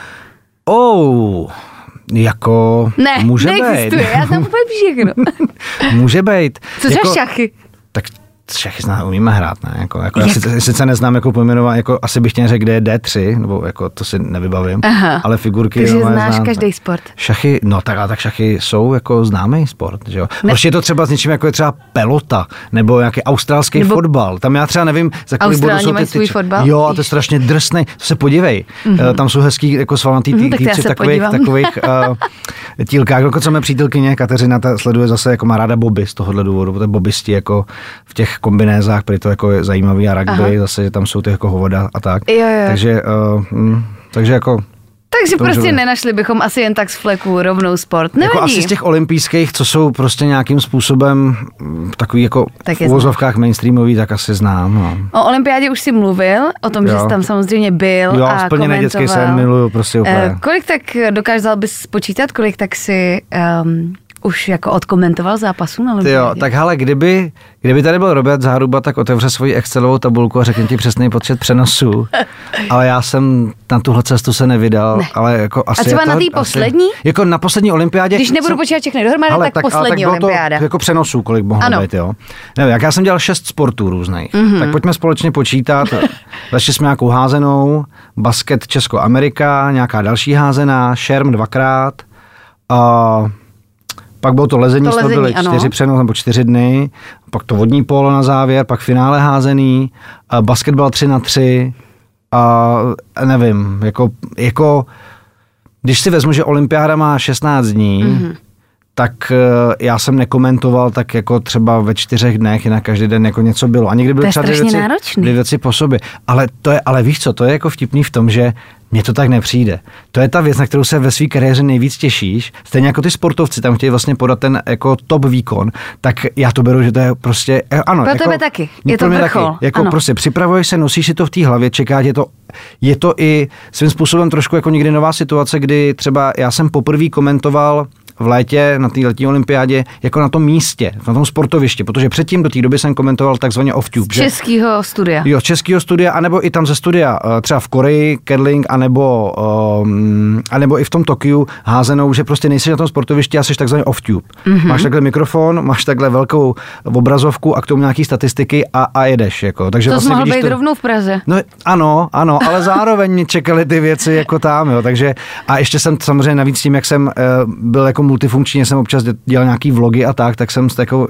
Jako ne, může být. Neexistuje, já znám úplně všechno. Může být. Co třeba jako, šachy? Tak šachy umíme hrát, ne? Jako já sice neznám jako pojmenování, jako asi bych tě neřekl, kde je D3, nebo jako to si nevybavím, ale figurky. Takže znáš každý sport. Šachy, no tak šachy jsou jako známý sport, že jo. Horší je to třeba s něčím, jako je třeba pelota, nebo nějaký australský fotbal. Tam já třeba nevím, za kolik bodů jsou ty fotbal. Jo, a to je strašně drsný. Se podívej. Tam jsou hezký jako svalnatý týpci takových tílkách, jako co mé přítelkyně Kateřina ta sleduje zase, jako má ráda boby z tohohle důvodu, protože bobisti jako v těch kombinézách, protože to jako je zajímavý a rugby, zase, že tam jsou ty jako hovoda a tak. Jo. Takže jako... Takže prostě nenašli bychom asi jen tak z fleku rovnou sport. Nevadí. Jako asi z těch olympijských, co jsou prostě nějakým způsobem takový jako v uvozovkách mainstreamový, tak asi znám. No. O olympiádě už si mluvil, o tom, že jsi tam samozřejmě byl a komentoval. Jo, splněný dětský sen miluju prostě úplně. Kolik tak dokázal bys spočítat, kolik tak si... už jako odkomentoval zápasu na olympiádě. Jo, tak hele, kdyby tady byl Robert Záruba, tak otevře svoji Excelovou tabulku a řekne ti přesný počet přenosů. Ale já jsem na tuhle cestu se nevydal, ale jako asi. A třeba na té poslední? Jako na poslední olympiádě. Když nebudu počítat všechny dohromady, tak poslední olympiáda. Jako přenosů, kolik mohlo být, jo. Nevím, jak já jsem dělal 6 sportů různých. Tak pojďme společně počítat. Začali jsme nějakou házenou, basket Česko-Amerika, nějaká další házená, šerm dvakrát. Pak bylo to lezení, to byly 4 přenos nebo 4 dny, pak to vodní pólo na závěr, pak finále házený, basketbal 3x3 a nevím, jako když si vezmu, že olympiáda má 16 dní, tak já jsem nekomentoval tak jako třeba ve 4 dnech, jinak každý den jako něco bylo. A někdy byly třeba dvě věci po sobě. Ale to je, ale víš co, to je jako vtipný v tom, že mně to tak nepřijde. To je ta věc, na kterou se ve své kariéře nejvíc těšíš. Stejně jako ty sportovci tam chtějí vlastně podat ten jako top výkon, tak já to beru, že to je prostě ano. Pro tebe jako, taky. Je to vrchol. Jako prostě připravuješ se, nosíš si to v té hlavě, čekáš, je to i svým způsobem trošku jako někdy nová situace, kdy třeba já jsem poprvé komentoval v létě na té letní olympiádě jako na tom místě, na tom sportovišti, protože předtím do té doby jsem komentoval takzvaně off-tube. Českého studia. Jo, českého studia, anebo i tam ze studia, třeba v Koreji, curling, anebo i v tom Tokiu házenou, že prostě nejsi na tom sportovišti a jsi takzvaně off-tube. Máš takhle mikrofon, máš takhle velkou obrazovku a k tomu nějaký statistiky a jedeš. Jako. Takže to vlastně mohl být rovnou v Praze. No, ano, ale zároveň mě čekaly ty věci jako tam. Jo, takže, a ještě jsem samozřejmě navíc tím, jak jsem byl jako multifunkčně, jsem občas dělal nějaký vlogy a tak jsem jako,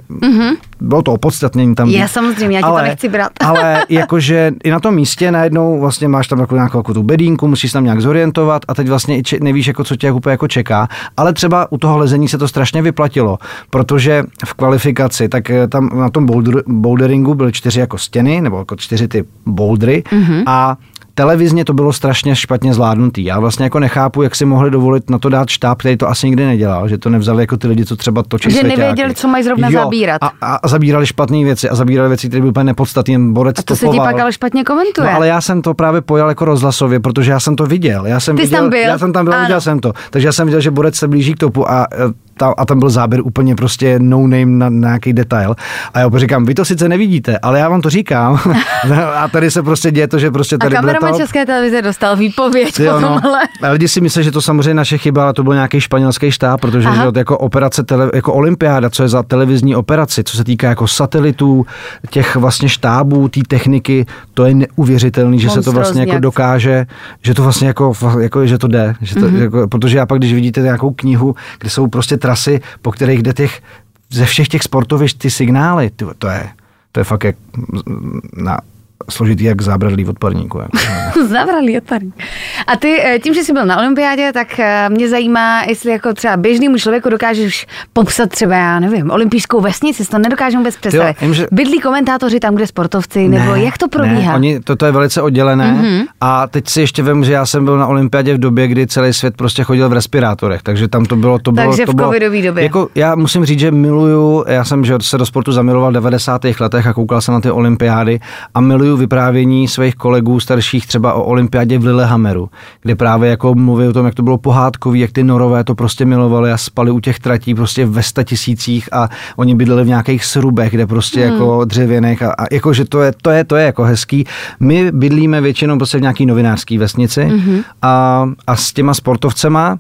bylo to opodstatnění tam. Já samozřejmě, já ti to nechci brát. Ale jakože i na tom místě najednou vlastně máš tam jako nějakou tu bedínku, musíš tam nějak zorientovat a teď vlastně i nevíš, jako, co tě úplně jako čeká, ale třeba u toho lezení se to strašně vyplatilo, protože v kvalifikaci, tak tam na tom boulderingu byly 4 jako stěny, nebo jako 4 ty bouldery a televizně to bylo strašně špatně zvládnutý. Já vlastně jako nechápu, jak si mohli dovolit na to dát štáb, který to asi nikdy nedělal, že to nevzali jako ty lidi, co třeba točí svěťáky. Že nevěděli, co mají zrovna zabírat. A zabírali špatné věci a zabírali věci, které byly úplně nepodstatné, borec to. A to se ti pak ale špatně komentuje. No, ale já jsem to právě pojal jako rozhlasově, protože já jsem to viděl. Já jsem tam byl, viděl jsem to. Takže já jsem viděl, že borec se blíží k topu a tam byl záběr úplně prostě no name na nějaký detail. A já opět říkám, vy to sice nevidíte, ale já vám to říkám. A tady se prostě děje to, že prostě tady a kameraman České televize dostal výpověď po tomhle. A lidi si myslí, že to samozřejmě naše chyba, ale to byl nějaký španělský štáb, protože to jako operace jako olympiáda, co je za televizní operaci, co se týká jako satelitů, těch vlastně štábů, té techniky, to je neuvěřitelný, že se to vlastně jako dokáže, že to vlastně jako že to jde, že to, jako, protože já pak když vidíte nějakou knihu, kde jsou prostě trasy, po kterých jde těch ze všech těch sportovišť ty signály, to je fakt jak na složitý jak zábradlí odparníku. Zábradlí odparník. A ty tím, že jsi byl na olympiádě, tak mě zajímá, jestli jako třeba běžnému člověku dokážeš popsat třeba, já nevím, olympijskou vesnici, to nedokážu vůbec představit. Bydlí komentátoři tam, kde sportovci, nebo jak to probíhá? Oni, toto je velice oddělené a teď si ještě vím, že já jsem byl na olympiádě v době, kdy celý svět prostě chodil v respirátorech, takže tam to bylo. Takže v covidové době. Jako, já musím říct, že já jsem se do sportu zamiloval v 90. letech a koukal jsem na ty olympiády a miluju vyprávění svých kolegů starších třeba o olympiádě v Lillehammeru, kde právě jako mluví o tom, jak to bylo pohádkový, jak ty Norové to prostě milovali a spali u těch tratí prostě ve statisících a oni bydleli v nějakých srubech, kde prostě jako dřevěných a jako, že to je jako hezký. My bydlíme většinou prostě v nějaký novinářský vesnici a s těma sportovcema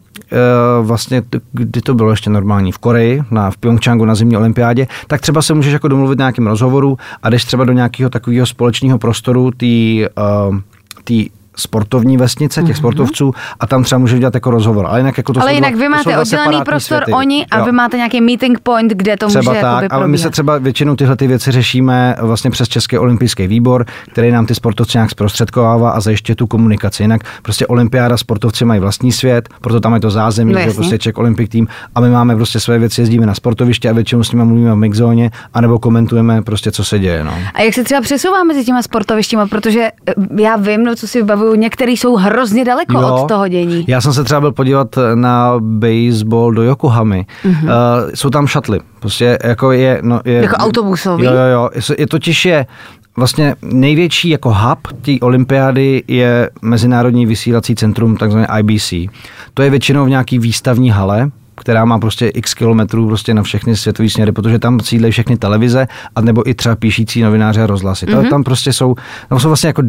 vlastně, kdy to bylo ještě normální v Koreji, v Pchjongčchangu na zimní olympiádě, tak třeba se můžeš jako domluvit v nějakém rozhovoru a jdeš třeba do nějakého takového společného prostoru tý sportovní vesnice, těch sportovců a tam třeba může dělat jako rozhovor. Ale jinak, jako to ale jinak vy máte oddělený prostor světy. Oni a vy máte nějaký meeting point, kde to třeba může probíhat. Ale my se třeba většinou tyhle ty věci řešíme vlastně přes Český olympijský výbor, který nám ty sportovci nějak zprostředkovává a zajišťuje tu komunikaci. Jinak prostě olympiáda, sportovci mají vlastní svět, proto tam je to zázemí, že prostě Czech Olympic tým a my máme prostě své věci, jezdíme na sportoviště a většinou s nimi mluvíme v mixzóně a nebo komentujeme prostě co se děje, no. A jak se třeba přesouváme mezi těma sportovištěma, protože já vím, co si některý jsou hrozně daleko od toho dění. Já jsem se třeba byl podívat na baseball do Yokohamy. Jsou tam šatly. Prostě jako jako autobusový? Jo. Je totiž vlastně největší jako hub té olympiády je mezinárodní vysílací centrum, takzvané IBC. To je většinou v nějaký výstavní hale, která má prostě x kilometrů prostě na všechny světový směry, protože tam sídlejí všechny televize a nebo i třeba píšící novináři a rozhlasy. Tam prostě jsou vlastně jako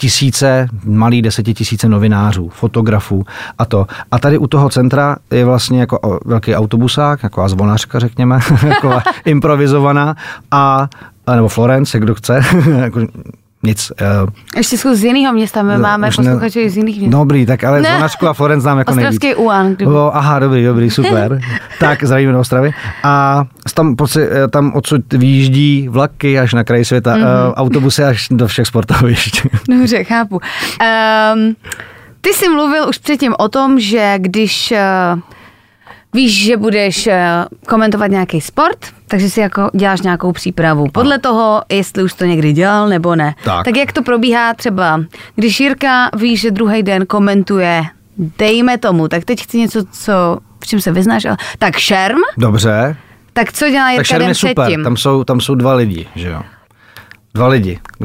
tisíce, malý 10 000 novinářů, fotografů a to. A tady u toho centra je vlastně jako velký autobusák, jako zvonařka řekněme, jako improvizovaná a nebo Florence, kdo chce, jako nic. Ještě jsou z jiného města, my máme posluchače z jiných měst. Dobrý, tak ale zvonařku a Florence znám jako nejvíc. Ostravský Uán. Aha, dobrý, super. Tak, zdravíme do Ostravy. A tam odsud výjíždí vlaky až na kraj světa, autobusy až do všech sportovišť. Dobře, chápu. Ty jsi mluvil už předtím o tom, že když víš, že budeš komentovat nějaký sport, takže si jako děláš nějakou přípravu. Podle toho, jestli už to někdy dělal nebo ne. Tak jak to probíhá třeba, když Jirka ví, že druhý den komentuje, dejme tomu, tak teď chci něco, v čem se vyznáš, ale... tak šerm? Dobře. Tak co dělá Jirka den předtím? Super, tam jsou dva lidi, že jo. Dva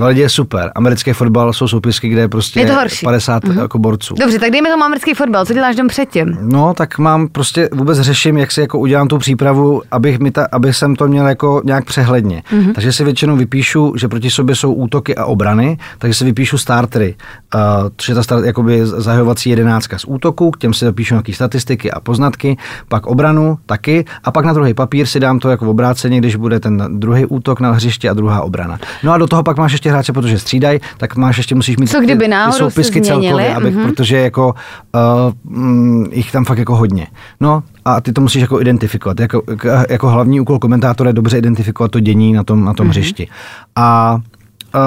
lidi je super. Americký fotbal jsou soupisky, kde je prostě je 50 jako borců. Dobře, tak dejme tomu americký fotbal. Co děláš den předtím? No, tak mám prostě vůbec řeším, jak si jako udělám tu přípravu, abych jsem to měl jako nějak přehledně. Takže si většinou vypíšu, že proti sobě jsou útoky a obrany, takže si vypíšu startery. Což je ta jakoby zahajovací 11 z útoku, k těm si dopíšu nějaký statistiky a poznatky, pak obranu taky a pak na druhý papír si dám to jako obráceně, když bude ten druhý útok na hřiště a druhá obrana. No a do toho pak máš ještě hráče, protože střídají, tak máš ještě musíš mít ty soupisky celkově, protože jako jich tam fakt jako hodně. No a ty to musíš jako identifikovat. Jako hlavní úkol komentátora je dobře identifikovat to dění na tom hřišti. A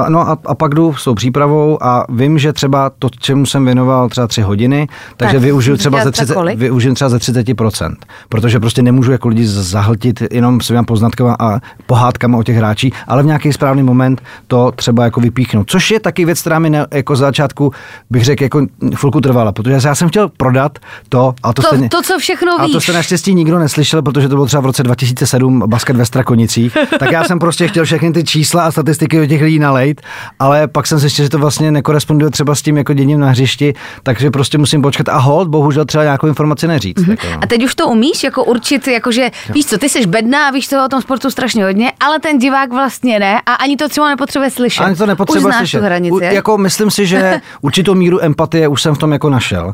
No a pak jdu s tou přípravou a vím, že třeba to, čemu jsem věnoval třeba 3 hodiny, takže využiju třeba ze 30%, protože prostě nemůžu jako lidi zahltit jenom svýma poznatkama a pohádkama o těch hráčích, ale v nějaký správný moment to třeba jako vypíchnout, což je taky věc, která mi jako z začátku bych řekl jako chvilku trvala, protože já jsem chtěl prodat to a to co všechno víš. A to se naštěstí nikdo neslyšel, protože to bylo třeba v roce 2007 basket ve Strakonicích, tak já jsem prostě chtěl všechny ty čísla a statistiky o těch lidí nalejt, ale pak jsem zjistil, že to vlastně nekoresponduje třeba s tím jako děním na hřišti, takže prostě musím počkat a holt, bohužel třeba nějakou informaci neříct. Mm-hmm. Jako, no. A teď už to umíš jako určit, jakože víš co, ty seš bedná, víš toho o tom sportu strašně hodně, ale ten divák vlastně ne a ani to třeba nepotřebuje slyšet. Ani to nepotřebuje slyšet. Jako myslím si, že určitou míru empatie už jsem v tom jako našel.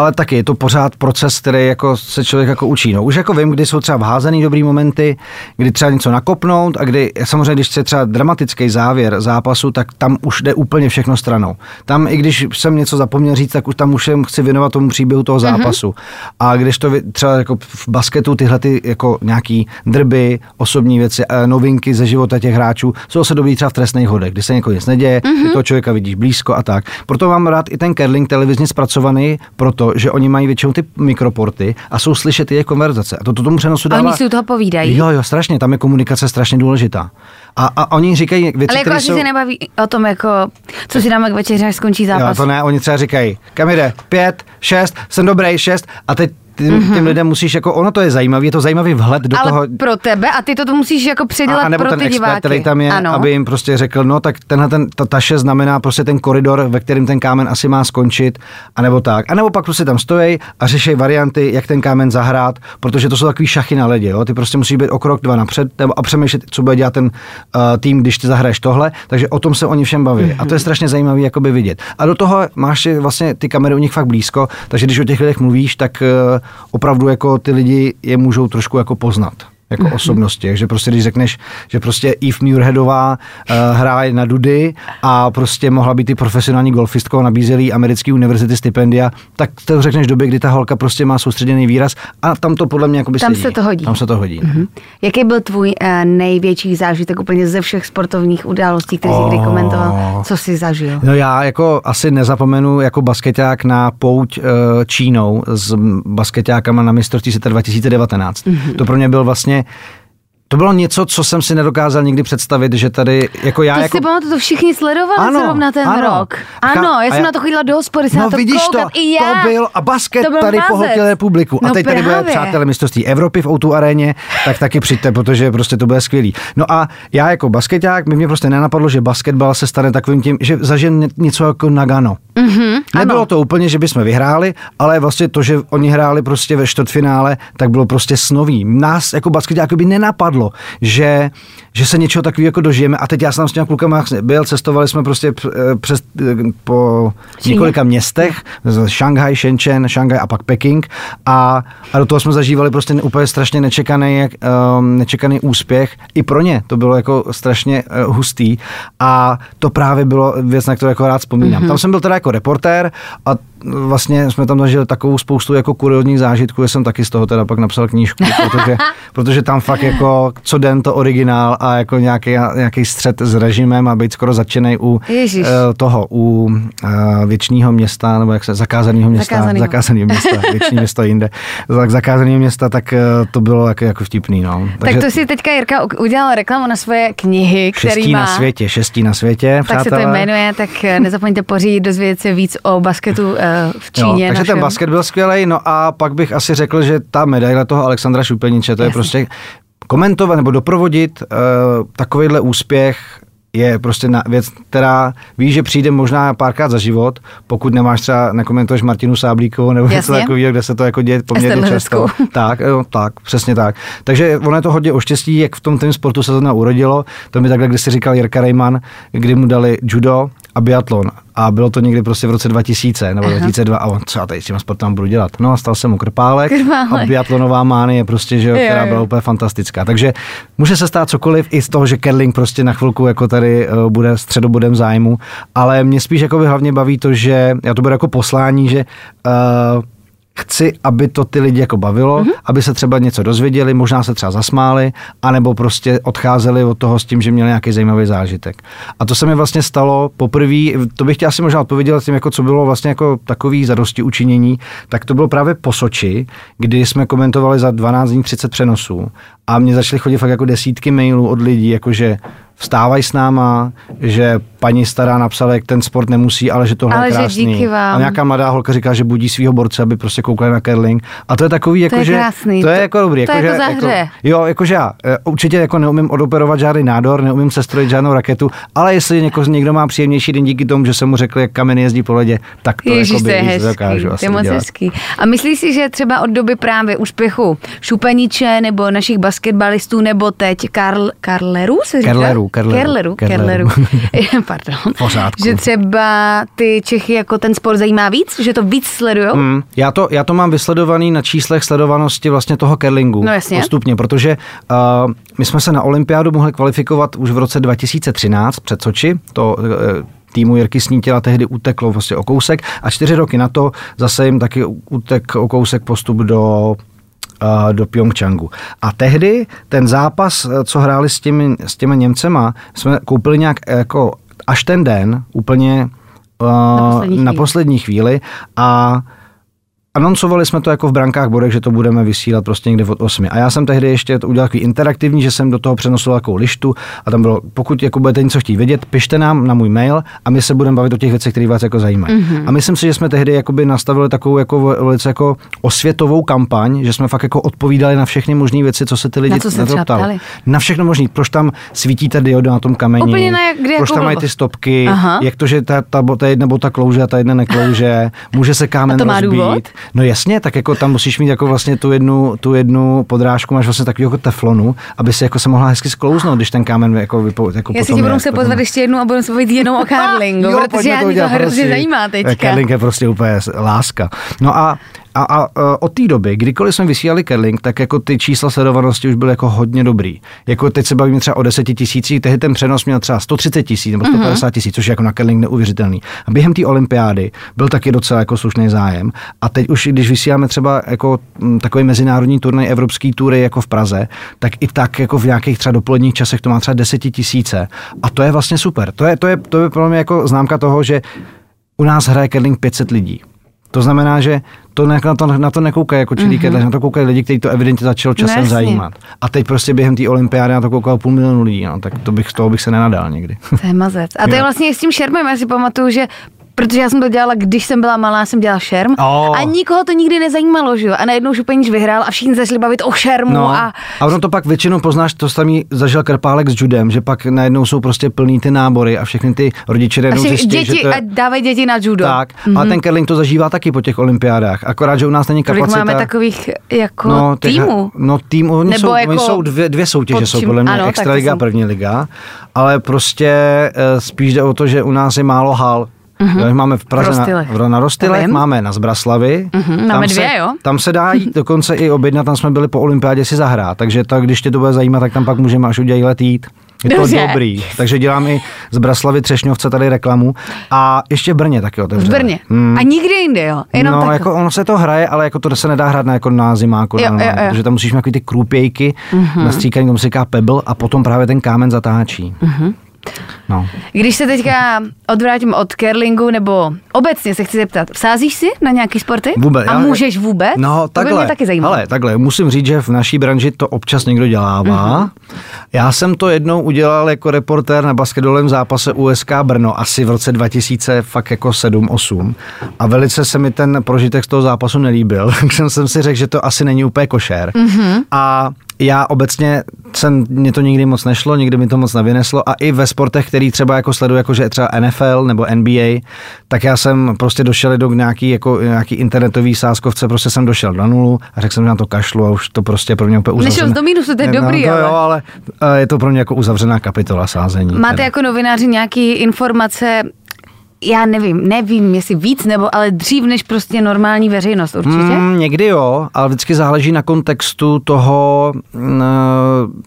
Ale taky je to pořád proces, který jako se člověk jako učí. No, už jako vím, kdy jsou třeba vházený dobrý momenty, kdy třeba něco nakopnout a kdy samozřejmě, když je třeba dramatický závěr zápasu, tak tam už jde úplně všechno stranou. Tam, i když jsem něco zapomněl říct, tak už tam už chci věnovat tomu příběhu toho zápasu. Mm-hmm. A když to třeba jako v basketu tyhle ty jako nějaký drby, osobní věci, novinky ze života těch hráčů, jsou se dobrý třeba v trestných hodech, kdy se někoho nic neděje, kdy toho člověka vidíš blízko a tak. Proto mám rád i ten curling televizně zpracovaný, proto že oni mají většinou ty mikroporty a jsou slyšet jejich konverzace. A to tomu přenosu dává. Oni si u toho povídají. Jo, strašně, tam je komunikace strašně důležitá. A oni říkají věci, které jsou... Ale jako asi se nebaví o tom, jako, co si dáme k večeři, až skončí zápas. Jo, to ne, oni třeba říkají, kam jde? 5, 6, jsem dobrý, 6 a teď těm lidem musíš jako, ono to je zajímavý, vhled do ale toho. Ale pro tebe a ty to musíš jako předělat a nebo pro ty expert, diváky. Který tam je, ano. Aby jim prostě řekl, no tak tenhle ta taše znamená prostě ten koridor, ve kterém ten kámen asi má skončit, anebo tak. A nebo pak prostě tam stojí a řeší varianty, jak ten kámen zahrát, protože to jsou takový šachy na ledě, jo. Ty prostě musíš být o krok 2 napřed a přemýšlet, co bude dělat ten tým, když ty zahraješ tohle, takže o tom se oni všem baví. A to je strašně zajímavý jakoby vidět. A do toho máš vlastně ty kamery u nich fakt blízko, takže když o těch lidech mluvíš, tak opravdu jako ty lidi je můžou trošku jako poznat, jako osobnosti. Takže prostě když řekneš, že prostě Eve Muirheadová hraje na dudy a prostě mohla být i profesionální golfistkou, nabízelý americký univerzity stipendia, tak to řekneš době, kdy ta holka prostě má soustředěný výraz a tam to podle mě jako by sedí. Tam se to hodí. Mm-hmm. Jaký byl tvůj největší zážitek úplně ze všech sportovních událostí, které jsi kdy komentoval? Co jsi zažil? No já jako asi nezapomenu jako basketák na pouť Čínou s basketákama na mistrovství světa 2019. Mm-hmm. To pro mě byl vlastně to bylo něco, co jsem si nedokázal nikdy představit, že tady, jako já... To si pamatuju, to všichni sledovali zrovna ten rok. Ano, já jsem na to chodila do hospody, jsem na to koukat i já. To byl a basket tady pohltil republiku. A teď tady bude, přátelé, mistrovství Evropy v O2 aréně, tak taky přijďte, protože prostě to bude skvělý. No a já jako basketák, mě prostě nenapadlo, že basketbal se stane takovým tím, že zažije něco jako Nagano. Mm-hmm, nebylo to úplně, že bychom vyhráli, ale vlastně to, že oni hráli prostě ve čtvrtfinále, tak bylo prostě snový. Nás jako basketáků by nenapadlo, že se něčeho takového jako dožijeme. A teď já jsem s těmi klukama byl, cestovali jsme prostě přes po několika městech, Šanghaj, Shenzhen, a pak Peking a do toho jsme zažívali prostě úplně strašně nečekaný úspěch. I pro ně to bylo jako strašně hustý a to právě bylo věc, na kterou jako rád vzpomínám. Mm-hmm. Tam jsem byl teda jako reportér a vlastně jsme tam zažili takovou spoustu jako kuriózních zážitků, že jsem taky z toho teda pak napsal knížku, protože tam fakt jako co den to originál a jako nějaký střet s režimem a být skoro začenej u věčního města, nebo jak se zakázaného města, věčný město jinde, zakázaného města, tak to bylo jako vtipný, no. Takže, tak to si teďka Jirka udělal reklamu na svoje knihy, který má. Šestí na světě, přátelé. Tak se to jmenuje, tak nezapomeňte pořídit, dozvědět se víc o basketu v Číně. Jo, takže ten basket byl skvělej, no a pak bych asi řekl, že ta medaile toho Alexandra Choupeniche, to je prostě komentovat nebo doprovodit takovýhle úspěch je prostě věc, která ví, že přijde možná párkrát za život, pokud nemáš třeba, nekomentuješ Martinu Sáblíkovou nebo něco takového, kde se to jako děje poměrně často. Tak, přesně tak. Takže ono je to hodně o štěstí, jak v tom tým sportu se to narodilo. To mi takhle, když si říkal Jirka Rejman, kdy mu dali judo a biatlon. A bylo to někdy prostě v roce 2000 nebo 2002 a on, co já tady s tím sportem budu dělat? No a stal se mu krpálek. A biatlonová mánie prostě, že jo, která byla úplně fantastická. Takže může se stát cokoliv i z toho, že curling prostě na chvilku jako tady bude středobodem zájmu, ale mě spíš jako hlavně baví to, že já to beru jako poslání, že chci, aby to ty lidi jako bavilo, aby se třeba něco dozvěděli, možná se třeba zasmáli, anebo prostě odcházeli od toho s tím, že měli nějaký zajímavý zážitek. A to se mi vlastně stalo poprvé, to bych tě asi možná odpověděl tím, jako co bylo vlastně jako takový zadosti učinění, tak to bylo právě po Soči, kdy jsme komentovali za 12 dní 30 přenosů a mě začaly chodit fakt jako desítky mailů od lidí, jakože vstávají s náma, že paní stará napsala, jak ten sport nemusí, ale že tohle je krásný. Že díky vám. A nějaká mladá holka říká, že budí svýho borce, aby prostě koukali na curling. A to je takový, jakože to je jako dobrý, jakože jako, jo, jakože já určitě jako neumím odoperovat žádný nádor, neumím sestrojit žádnou raketu, ale jestli někdo má příjemnější den díky tomu, že jsem mu řekl, jak kamen jezdí po ledě, tak to jako by dokážu asi dělat. A myslíš si, že třeba od doby právě úspěchu Choupenitche nebo našich basketbalistů nebo teď Karlerů se říká? Kerleru. Pardon. Pořádku. Že třeba ty Čechy jako ten sport zajímá víc? Že to víc sledujou? Já to mám vysledovaný na číslech sledovanosti vlastně toho curlingu. No jasně. Postupně, protože my jsme se na olympiádu mohli kvalifikovat už v roce 2013 před Soči. To týmu Jirky Snítěla tehdy uteklo vlastně o kousek a 4 roky na to zase jim taky utek o kousek postup do Pchjongčchangu. A tehdy ten zápas, co hráli s těmi Němcema, jsme koupili nějak jako až ten den, úplně na poslední chvíli a anoncovali jsme to jako v brankách bodech, že to budeme vysílat prostě někde od 8. A já jsem tehdy ještě to udělal takový interaktivní, že jsem do toho přenosil takovou lištu a tam bylo, pokud jako budete něco chtít vědět, pište nám na můj mail a my se budeme bavit o těch věcech, které vás jako zajímají. A myslím si, že jsme tehdy jakoby nastavili takovou jako velice jako osvětovou kampaň, že jsme fakt jako odpovídali na všechny možné věci, co se ty lidi na to ptali. Na všechno možný, proč tam svítí ta dioda na tom kameni, proč tam mají ty stopky, jak to, že ta jedna bota klouže a ta jedna neklouže, může se kámen rozbít. No jasně, tak jako tam musíš mít jako vlastně tu jednu podrážku, máš vlastně takový jako teflonu, aby si jako se mohla hezky sklouznout, když ten kámen jako jako já potom. Já si budu se pozvat ještě jednu a budu se povědět jenom o curlingu, protože já mě to hrozně zajímá teďka. Curling je prostě úplně láska. No a od té doby, kdykoliv jsme vysílali curling, tak jako ty čísla sledovanosti už byly jako hodně dobrý. Jako teď se bavíme třeba o 10 000, tehdy ten přenos měl třeba 130 000 nebo 150 000, což je jako na curling neuvěřitelný. A během té olympiády byl taky docela jako slušný zájem. A teď už, když vysíláme třeba jako takový mezinárodní turnaj, evropský tury jako v Praze, tak i tak jako v nějakých třeba dopoledních časech to má třeba 10 000. A to je vlastně super. To je pro mě jako známka toho, že u nás hraje curling 500 lidí. To znamená, že na to nekoukají jako čilí kedleři, na to koukají lidi, kteří to evidentně začalo časem zajímat. A teď prostě během té olympiády na to koukalo 500 000 lidí, no, tak z toho bych se nenadal nikdy. To je mazec. A to je vlastně s tím šermem, já si pamatuju, že protože já jsem to dělala, když jsem byla malá, jsem dělala šerm a nikoho to nikdy nezajímalo, že jo? A najednou Choupenitch vyhrál a všichni začali bavit o šermu. No, a ono to pak většinou poznáš, to samý zažil Krpálek s judem, že pak najednou jsou prostě plný ty nábory a všechny ty rodiče najednou zjistí, že to je... A dávají děti na judo. Tak, a ten curling to zažívá taky po těch olympiádách, akorát, že u nás není kapacita. Kolik máme takových jako týmů? No tým, oni jsou dvě soutěže, jsou podle mě extraliga a první liga, ale prostě spíš jde o to, že u nás je málo hal. Jo, máme v Praze na Rostylech, máme na Zbraslavi, tam se dá jít dokonce i objednat, tam jsme byli po olympiádě si zahrát, takže když tě to bude zajímat, tak tam pak můžeme až udělat let jít. Je to dobrý, takže dělám i z Braslavy Třešňovce tady reklamu a ještě v Brně taky otevřené. V Brně a nikde jinde, jo? Jenom no, jako ono se to hraje, ale jako to se nedá hrát na, jako na zimáku, protože tam musíš mít ty krůpějky na stříkání, tomu se říká pebble a potom právě ten kámen zatáčí. No. Když se teďka odvrátím od curlingu, nebo obecně se chci zeptat, sázíš si na nějaký sporty? Vůbec. A můžeš vůbec? No, takhle. To by mě taky zajímalo. Ale takhle, musím říct, že v naší branži to občas někdo dělává. Já jsem to jednou udělal jako reportér na basketbalovém zápase USK Brno, asi v roce 2007-2008. A velice se mi ten prožitek z toho zápasu nelíbil, takže jsem si řekl, že to asi není úplně košer. A já obecně mě to nikdy moc nešlo, nikdy mi to moc nevyneslo a i ve sportech, který třeba jako sleduju, jako že třeba NFL nebo NBA, tak já jsem prostě došel do nějaký internetový sázkovce, prostě jsem došel na nulu a řekl jsem, že na to kašlu a už to prostě pro mě úplně uzavřená. Nešel do mínusu, to je dobrý, no, ale je to pro mě jako uzavřená kapitola sázení. Máte jako novináři nějaký informace, já nevím, jestli víc nebo, ale dřív než prostě normální veřejnost určitě? Někdy jo, ale vždycky záleží na kontextu toho,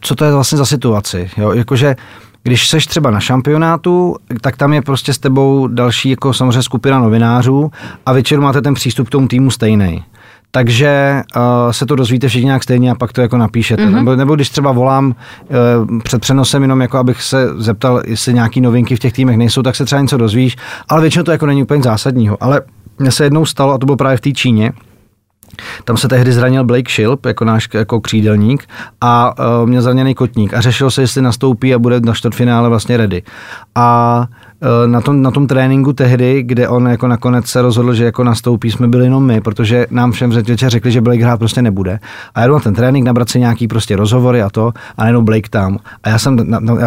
co to je vlastně za situaci. Jo? Jakože když seš třeba na šampionátu, tak tam je prostě s tebou další jako samozřejmě skupina novinářů a večeru máte ten přístup k tomu týmu stejný. takže se to dozvíte všichni nějak stejně a pak to jako napíšete. Mm-hmm. Nebo když třeba volám před přenosem jenom jako abych se zeptal, jestli nějaký novinky v těch týmech nejsou, tak se třeba něco dozvíš, ale většinou to jako není úplně zásadního. Ale mně se jednou stalo, a to bylo právě v té Číně, tam se tehdy zranil Blake Shelp, jako náš jako křídelník, a měl zraněný kotník a řešilo se, jestli nastoupí a bude na čtvrtfinále vlastně ready. A na tom tréninku tehdy, kde on jako nakonec se rozhodl, že jako nastoupí, jsme byli jenom my, protože nám všem řekli, že Blake hrát prostě nebude. A jdu na ten trénink, nabrat si nějaký prostě rozhovory a to, a nejenom Blake tam. A já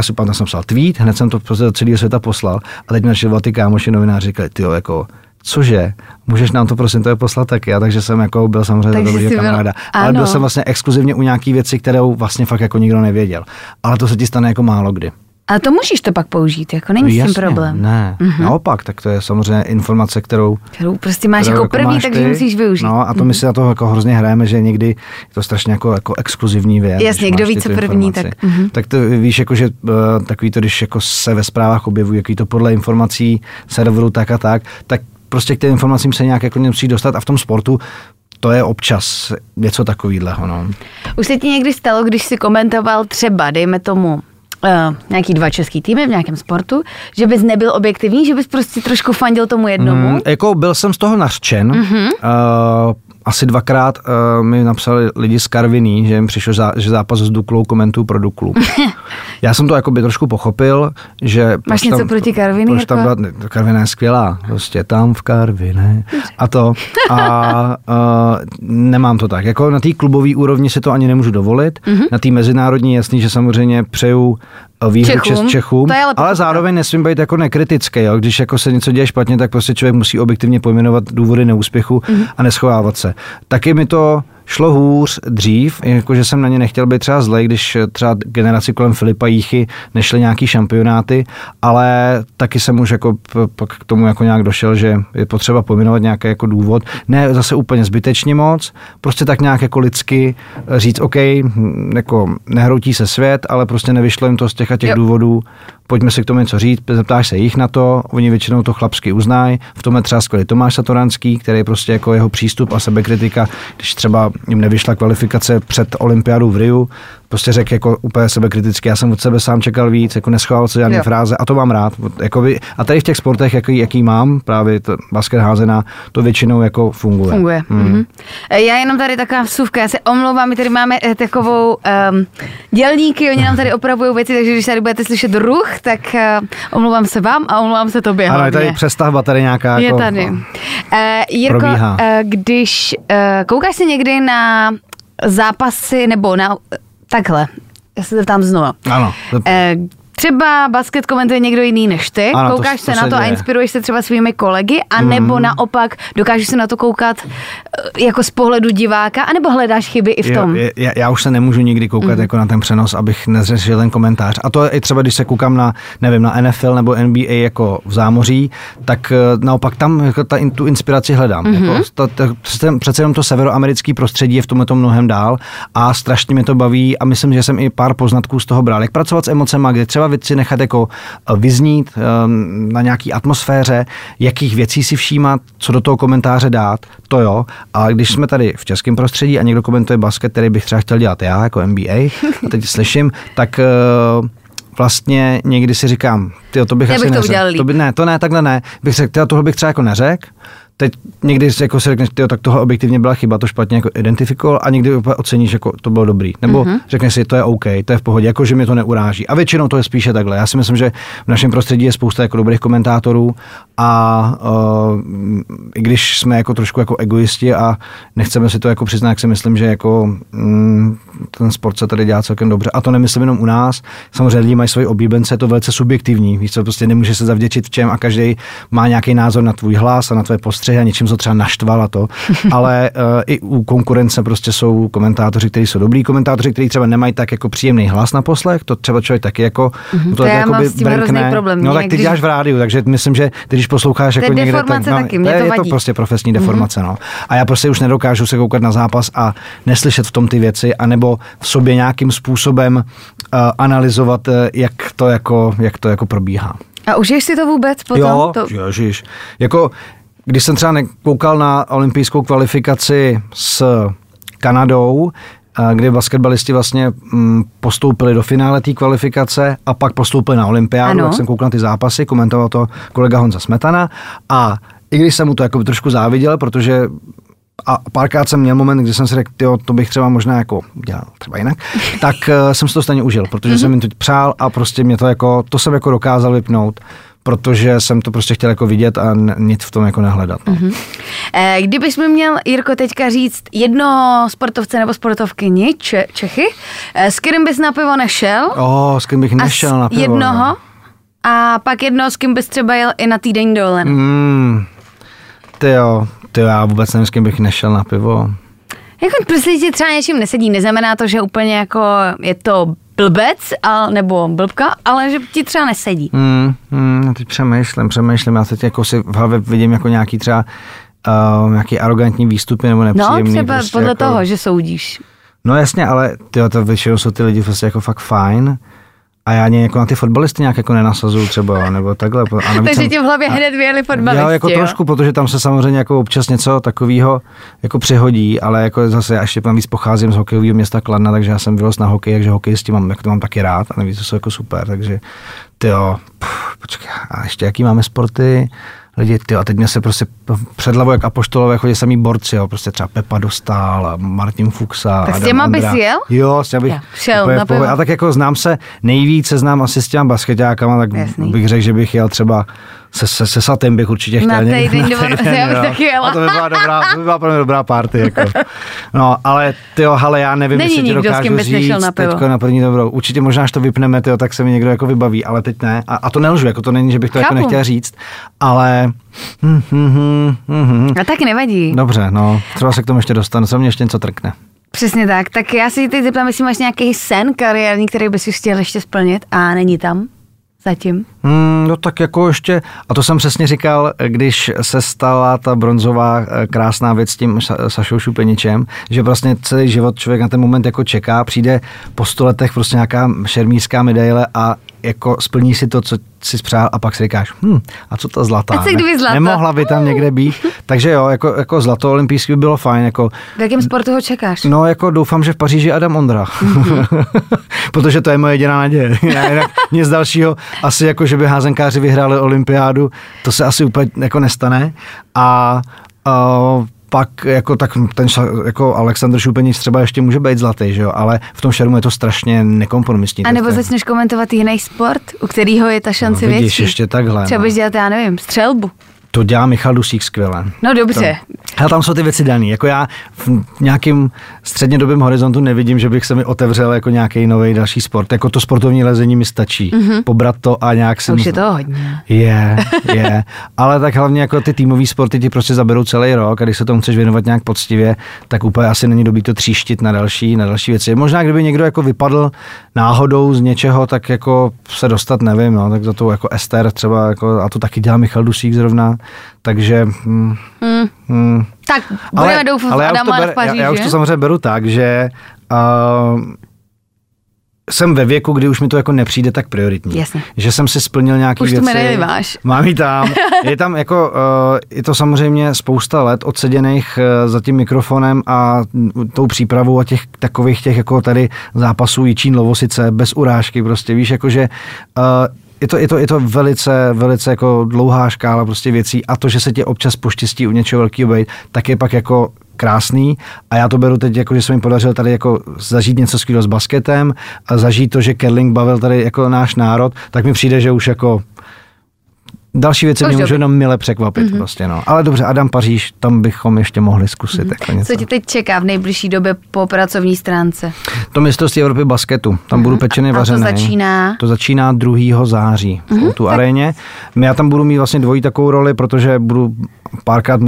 jsem psal tweet, hned jsem to prostě do celého světa poslal a teď našel ty kámoši novináři, říkali, tyjo, jako cože, můžeš nám to prosím tebe poslat taky, a takže jsem jako byl samozřejmě dobrýho kamaráda, ale byl jsem vlastně exkluzivně u nějaký věci, kterou vlastně fakt jako nikdo nevěděl. Ale to se ti stane jako málo kdy. A to můžeš to pak použít, jako není s tím problém. Ne, naopak, tak to je samozřejmě informace, kterou prostě máš jako první, takže musíš využít. No a to my si na to jako hrozně hrajeme, že někdy je to strašně jako exkluzivní věc. Jasně, kdo ví, co první, tak to víš, jako, že takový to, když jako se ve zprávách objevují, jaký to podle informací serveru tak a tak prostě k těm informacím se nějak jako musí dostat a v tom sportu to je občas něco takovýhleho. No. Už se ti někdy stalo, když si komentoval třeba, dejme tomu, nějaký dva český týmy v nějakém sportu, že bys nebyl objektivní, že bys prostě trošku fandil tomu jednomu? Jako byl jsem z toho nařčen. Mm-hmm. Asi dvakrát mi napsali lidi z Karviní, že jim přišlo, že zápas s Duklou komentuju pro Duklu. Já jsem to jakoby trošku pochopil, že... Máš něco proti Karviní? Jako? Karviná je skvělá, prostě tam v Karvině a to. A nemám to tak. Jako na té klubové úrovni si to ani nemůžu dovolit. Mm-hmm. Na té mezinárodní jasný, že samozřejmě přeju výhru Čechům, ale zároveň nesmím být jako nekritický, jo? Když jako se něco děje špatně, tak prostě člověk musí objektivně pojmenovat důvody neúspěchu a neschovávat se. Taky mi to šlo hůř dřív, jakože jsem na ně nechtěl být třeba zlej, když třeba generaci kolem Filipa Jíchy nešly nějaký šampionáty, ale taky jsem už jako pak k tomu jako nějak došel, že je potřeba pojmenovat nějaký jako důvod. Ne zase úplně zbytečně moc, prostě tak nějak jako lidsky říct, OK, jako nehroutí se svět, ale prostě nevyšlo jim to z těch a těch důvodů, pojďme si k tomu něco říct, zeptáš se jich na to, oni většinou to chlapsky uznají, v tom je třeba skvělý Tomáš Satoranský, který prostě jako jeho přístup a sebekritika, když třeba jim nevyšla kvalifikace před olympiádou v Riu, prostě řekl jako úplně sebekriticky, já jsem od sebe sám čekal víc, jako neschválil se žádné fráze a to mám rád. Jakoby, a tady v těch sportech, jaký mám, právě to basket házená, to většinou jako funguje. Mm. Já jenom tady taková vsuvka, já se omlouvám, my tady máme takovou dělníky, oni nám tady opravují věci, takže když tady budete slyšet ruch, tak omlouvám se vám a omlouvám se tobě. Ano, je tady přestavba, tady nějaká je jako tady. Jirko, když koukáš si někdy na zápasy nebo na... Takhle, já se zeptám znova. Ano. Třeba basket komentuje někdo jiný než ty, ano, koukáš to se na to děje. A inspiruješ se třeba svými kolegy, anebo naopak dokážeš se na to koukat jako z pohledu diváka, anebo hledáš chyby i v tom? Já už se nemůžu nikdy koukat jako na ten přenos, abych nezřešil ten komentář. A to je i třeba, když se koukám na, nevím, na NFL nebo NBA jako v zámoří, tak naopak tam jako tu inspiraci hledám. Jako, přece jenom to severoamerické prostředí je v tomhle mnohem dál a strašně mě to baví a myslím, že jsem i pár poznatků z toho bral. Jak pracovat s emocema, kde třeba věci nechat jako vyznít na nějaký atmosféře, jakých věcí si všímat, co do toho komentáře dát, to jo. A když jsme tady v českém prostředí a někdo komentuje basket, který bych třeba chtěl dělat já, jako NBA, a teď slyším, tak vlastně někdy si říkám, tyjo, to bych asi neřekl. Takhle ne. Bych řekl, tyjo, tohle bych třeba jako neřekl. Teď někdy jako si řekneš, tyjo, tak tohle objektivně byla chyba, to špatně jako identifikoval a někdy oceníš, jako to bylo dobrý. Nebo řekneš si, to je OK, to je v pohodě, jako že mě to neuráží. A většinou to je spíše takhle. Já si myslím, že v našem prostředí je spousta jako dobrých komentátorů a i když jsme jako trošku jako egoisti a nechceme si to jako přiznat, tak si myslím, že jako ten sport se tady dělá celkem dobře. A to nemyslím jenom u nás. Samozřejmě lidi mají svoje oblíbence, je to velice subjektivní. Víš co, prostě nemůže se zavděčit v čem a každý má nějaký názor na tvůj hlas a na tvé postřehy. A něčím se třeba naštvala to, ale i u konkurence prostě jsou komentátoři, kteří jsou dobrý komentátoři, kteří třeba nemají tak jako příjemný hlas na poslech, to třeba člověk taky jako to já mám s tím hrozný problém. No tak ty děláš v rádiu, takže myslím, že ty, když posloucháš jako někde, tak no, taky, mě to vadí. Je to prostě profesní deformace, no. A já prostě už nedokážu se koukat na zápas a neslyšet v tom ty věci, anebo v sobě nějakým způsobem analyzovat, jak to jako probíhá. A užiješ si to vůbec potom? Jo, ježiš. Jako Když jsem třeba koukal na olympijskou kvalifikaci s Kanadou, kde basketbalisti vlastně postoupili do finále té kvalifikace a pak postoupili na olympiádu, tak jsem koukal na ty zápasy, komentoval to kolega Honza Smetana a i když jsem mu to jako trošku záviděl, protože a párkrát jsem měl moment, kdy jsem si řekl, tyjo, to bych třeba možná jako dělal třeba jinak, tak jsem si to stejně užil, protože jsem jim to přál a prostě mě to jako, to jsem jako dokázal vypnout, protože jsem to prostě chtěl jako vidět a nic v tom jako nehledat. No. Kdybych mi měl, Jirko, teďka říct jednoho sportovce nebo sportovkyni Čechy, s kterým bys na pivo nešel? S kterým bych nešel na pivo. Jednoho? No. A pak jednoho, s kým bys třeba jel i na týden dole. Tyjo, já vůbec nevím, s kým bych nešel na pivo. Jako prostě ti třeba něčím nesedí, neznamená to, že úplně jako je to blbec, nebo blbka, ale že ti třeba nesedí. Teď přemýšlím, já teď jako si v hlavě vidím jako nějaký třeba nějaký arrogantní výstupy nebo nepříjemný. No třeba prostě podle jako toho, že soudíš. No jasně, ale tyjo, to většinou jsou ty lidi prostě jako fakt fajn. A já jako na ty fotbalisty nějak jako nenasazuju třeba, nebo takhle. Takže ti v hlavě hned vyjeli fotbalisti, jo? Jako trošku, protože tam se samozřejmě jako občas něco takového jako přihodí, ale jako zase já ještě navíc pocházím z hokejového města Kladna, takže já jsem vyrost na hokej, takže hokejisti mám taky rád a navíc to jsou jako super, takže tyjo, počkej, a ještě jaký máme sporty? Lidi, tyjo, a teď mě se prostě předlavo jak apoštolové chodí samý borci, jo, prostě třeba Pepa Dostál a Martin Fuchsa. Tak s těma bys jel? Jo, s těma bych šel na pivo. A tak jako znám asi s těma basketákama, tak jasný. Bych řekl, že bych jel třeba se Satem bych určitě chtěl. A to by byla pro mě dobrá party, jako. No, ale tyjo, já nevím, jestli ti dokážu říct teďko na první dobrou. Určitě možná, až to vypneme, tyjo, tak se mi někdo jako vybaví, ale teď ne. A to nelžu, jako to není, že bych to jako nechtěl říct, ale A tak nevadí. Dobře, no, třeba se k tomu ještě dostanu, co mě ještě něco trkne. Přesně tak, tak já si teď zeptám, jestli máš nějaký sen kariérní, který bys chtěl ještě splnit a není tam zatím. No tak jako ještě, a to jsem přesně říkal, když se stala ta bronzová krásná věc s tím Sašou Choupenitchem, že vlastně celý život člověk na ten moment jako čeká, přijde po 100 letech prostě nějaká šermířská medaile a jako splní si to, co si přál a pak si říkáš, a co ta zlatá? Nemohla by tam někde být. Takže jo, jako zlato olympijský by bylo fajn. Jako, v jakém sportu ho čekáš? No, jako doufám, že v Paříži Adam Ondra. Protože to je moje jediná naděje. Jinak nic dalšího, asi jako, že by házenkáři vyhráli olympiádu, to se asi úplně jako nestane. A pak jako tak ten jako Alexander Choupenitch třeba ještě může být zlatý, že jo, ale v tom šermu je to strašně nekompromisní. A nebo začneš komentovat jiný sport, u kterého je ta šance větší. Vidíš, ještě takhle. Třeba bys dělat, já nevím, střelbu. To dělá Michal Dusík skvěle. No dobře. Ale tam jsou ty věci daný. Jako já v nějakým střednědobém horizontu nevidím, že bych se mi otevřel jako nějaký nový další sport. Jako to sportovní lezení mi stačí. Pobrat to a nějak se. Už je toho hodně. Je. Ale tak hlavně jako ty týmový sporty ti prostě zaberou celý rok a když se tomu chceš věnovat nějak poctivě, tak úplně asi není dobrý to tříštit na další věci. Možná kdyby někdo jako vypadl náhodou z něčeho, tak jako se dostat nevím, no, tak za to jako Ester třeba jako, a to taky dělá Michal Dusík zrovna. Takže tak budeme doufat Adama v Paříži. Já už to samozřejmě beru tak, že jsem ve věku, kdy už mi to jako nepřijde tak prioritní. Jasně. Že jsem si splnil nějaký věci. Už tu medaili máš. Mám ji tam. Je tam jako, je to samozřejmě spousta let odseděných za tím mikrofonem a tou přípravou a těch takových těch jako tady zápasů Jičín Lovosice bez urážky prostě, víš, jakože je to velice, velice jako dlouhá škála prostě věcí a to, že se tě občas poštěstí u něčeho velkého být, tak je pak jako krásný a já to beru teď jako, že se mi podařilo tady jako zažít něco skvělého s basketem a zažít to, že curling bavil tady jako náš národ, tak mi přijde, že už jako další věci mě můžou jenom mile překvapit prostě, no. Ale dobře, Adam Paříž, tam bychom ještě mohli zkusit jako něco. Co tě teď čeká v nejbližší době po pracovní stránce? To mistrovství Evropy basketu. Tam budu pečený vařený. A to začíná? To začíná 2. září v tu aréně. Já tam budu mít vlastně dvojí takovou roli, protože budu párkrát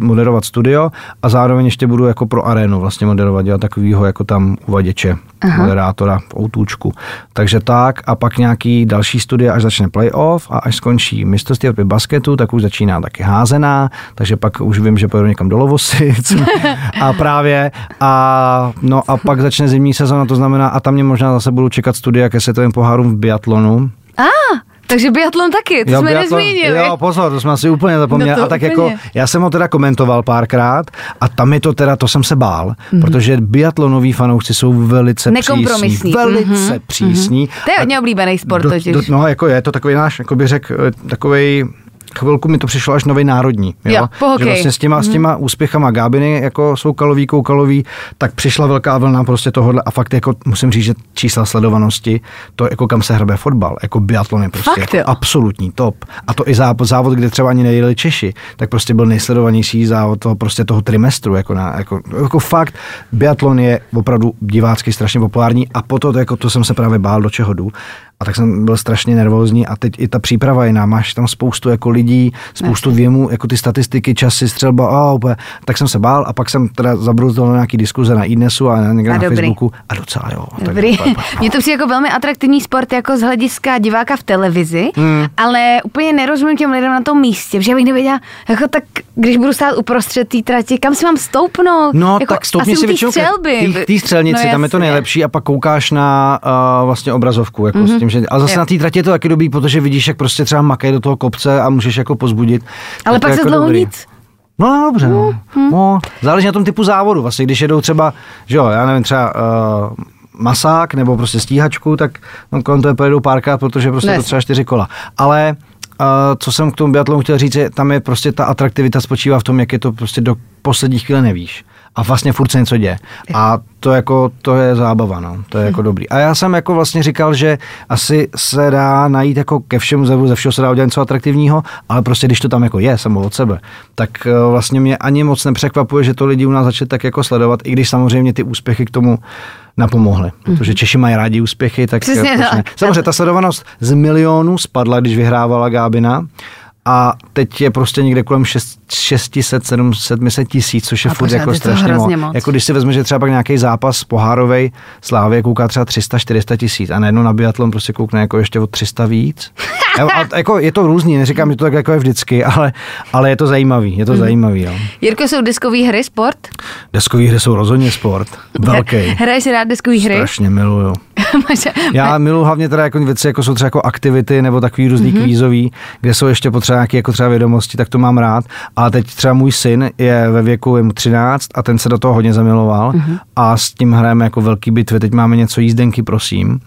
moderovat studio a zároveň ještě budu jako pro arénu vlastně moderovat, dělat takovýho jako tam uvaděče, moderátora v outůčku. Takže tak a pak nějaký další studia, až začne playoff a až skončí mistrovství Evropy basketu, tak už začíná taky házená, takže pak už vím, že pojedu někam do Lovosic a pak začne zimní sezona, to znamená a tam mě možná zase budou čekat studia ke světovým pohárům v biatlonu. Takže biatlon taky, to jo, jsme nezmínili. Jo, pozor, to jsme asi úplně zapomněli. No a tak úplně. Jako, já jsem ho teda komentoval párkrát a tam je to teda, to jsem se bál, protože biatlonoví fanoušci jsou velice přísní. Velice přísní. To je hodně oblíbený sport totiž. No, jako je to takový náš, jako by řekl, takovej... Chvilku mi to přišlo až nový národní. Jo? Jo, že vlastně s těma úspěchama Gábiny, jako jsou Kalový, tak přišla velká vlna prostě tohohle a fakt jako musím říct, že čísla sledovanosti, to jako kam se hrabe fotbal, jako biatlon je prostě fakt, jako absolutní top. A to i závod, kde třeba ani nejeli Češi, tak prostě byl nejsledovanější závod toho trimestru. Jako fakt, biatlon je opravdu divácky strašně populární a potom jako, to jsem se právě bál, do čeho jdu. A tak jsem byl strašně nervózní a teď i ta příprava jiná, máš tam spoustu jako lidí, spoustu věmů, jako ty statistiky, časy, střelba, tak jsem se bál a pak jsem teda zabrouzdal na nějaký diskuze na iDnesu a někde na Facebooku a docela jo. Dobrý. Mně to přijde jako velmi atraktivní sport jako z hlediska diváka v televizi, ale úplně nerozumím těm lidem na tom místě, že bych nevěděla, jako tak když budu stát uprostřed té trati, kam si mám stoupnout? No jako, tak stoupni si většinou k té střelnici, tam je to nejlepší a pak koukáš na vlastně obrazovku, jako s tím. A zase na té trati je to taky dobrý, protože vidíš, jak prostě třeba makají do toho kopce a můžeš jako pozbudit. Ale pak se dlouho nic. No dobře, no. Záleží na tom typu závodu. Vlastně, když jedou třeba, že jo, já nevím, třeba masák nebo prostě stíhačku, tak no, kolem toho pojedou párkrát, protože prostě to třeba 4 kola. Ale co jsem k tomu biatlonu chtěl říct, je, tam je prostě ta atraktivita spočívá v tom, jak je to prostě do poslední chvíle nevíš. A vlastně furt se něco děje. A to jako, to je zábava, no. To je jako dobrý. A já jsem jako vlastně říkal, že asi se dá najít jako ke všemu, ze všeho se dá udělat něco atraktivního, ale prostě když to tam jako je samo od sebe, tak vlastně mě ani moc nepřekvapuje, že to lidi u nás začali tak jako sledovat, i když samozřejmě ty úspěchy k tomu napomohly. Protože Češi mají rádi úspěchy, tak... Přesně, no. Samozřejmě ta sledovanost z milionů spadla, když vyhrávala Gábina, a teď je prostě někde kolem 600-700 tisíc, což je furt jako strašně moc. Jako když si vezme, že třeba pak nějaký zápas pohárovej Slávě kouká třeba 300-400 tisíc a najednou na biatlon prostě koukne jako ještě o 300 víc. A jako je to různý, neříkám, že to tak jako je vždycky, ale je to zajímavý, zajímavý. Jo. Jirko, jsou deskový hry sport? Deskový hry jsou rozhodně sport, velký. Hraješ rád deskový hry? Strašně miluju. Já miluju hlavně teda jako věci, jako jsou třeba jako aktivity nebo takový různý kvízový, kde jsou ještě potřeba nějaké jako třeba vědomosti, tak to mám rád. A teď třeba můj syn je ve věku jemu 13 a ten se do toho hodně zamiloval a s tím hrajeme jako velký bitvy. Teď máme něco jízdenky, prosím.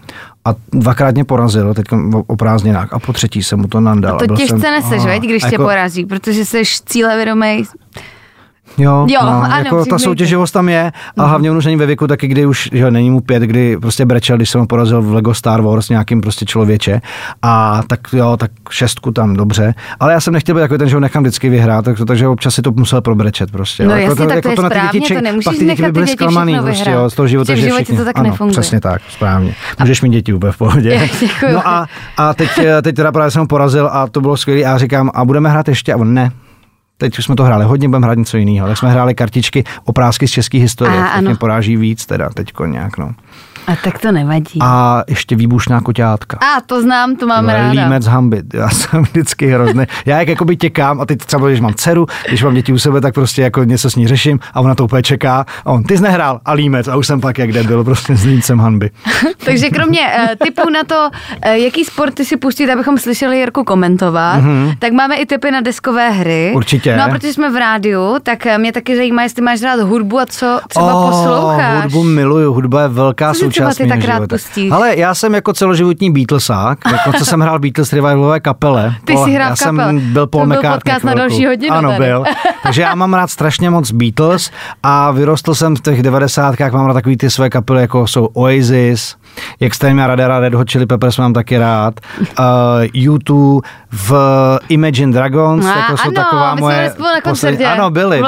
A 2krát mě porazil, teď o prázdninách, a po třetí jsem mu to nandal. A to těžce neseš, veď, když tě porazí, protože seš cílevědomý. Jo, no, ano, jako ta soutěživost tam je a hlavně on už není ve věku taky, kdy už, že není mu 5, kdy prostě brečel, když jsem ho porazil v Lego Star Wars nějakým prostě člověče a tak jo, tak 6 tam, dobře, ale já jsem nechtěl být takový ten, že ho nechám vždycky vyhrát, takže občas si to musel probrečet prostě. No jasně, tak to je správně, to nemůžeš nechat ty děti všechno vyhrát, z toho života, že všichni, to tak nefunguje. Ano, přesně tak, správně, můžeš mít děti úplně v pohodě. No a teď teda právě jsem ho porazil a to bylo skvělé a říkám, a budeme hrát ještě, a on ne. Teď už jsme to hráli hodně, budeme hrát něco jiného. Tak jsme hráli kartičky, oprázky z české historie. Tak mě poráží víc teda teďko nějak, no. A tak to nevadí. A ještě výbušná koťátka. A to znám, to máme ráda. Límec hambit, já jsem vždycky hrozný. Já jak jakoby těkám a teď třeba, když mám dceru, když mám děti u sebe, tak prostě jako něco s ní řeším a ona to úplně čeká a on, ty jsi nehrál a límec a už jsem pak jak debil, prostě s límcem hanby. Takže kromě tipů na to, jaký sporty si pustit, abychom slyšeli Jirku komentovat, tak máme i tipy na deskové hry. Určitě. No a protože jsme v rádiu, tak mě taky zajímá, jestli máš rád hudbu a co třeba posloucháš. Hudbu miluju, hudba je velká součást. Ale já jsem jako celoživotní Beatlesák, jako co jsem hrál Beatles revivalové kapele. Ty jsi hrál kapel. Já jsem byl Paul McCartney. To byl podcast na další hodinu. Ano, tady. Byl. Takže já mám rád strašně moc Beatles a vyrostl jsem v těch 90kách, mám rád takový ty své kapely, jako jsou Oasis, extrémně mám rád Red Hot Chili Peppers, mám taky rád, U2, v Imagine Dragons, jako jsou taková moje... Ano, byli.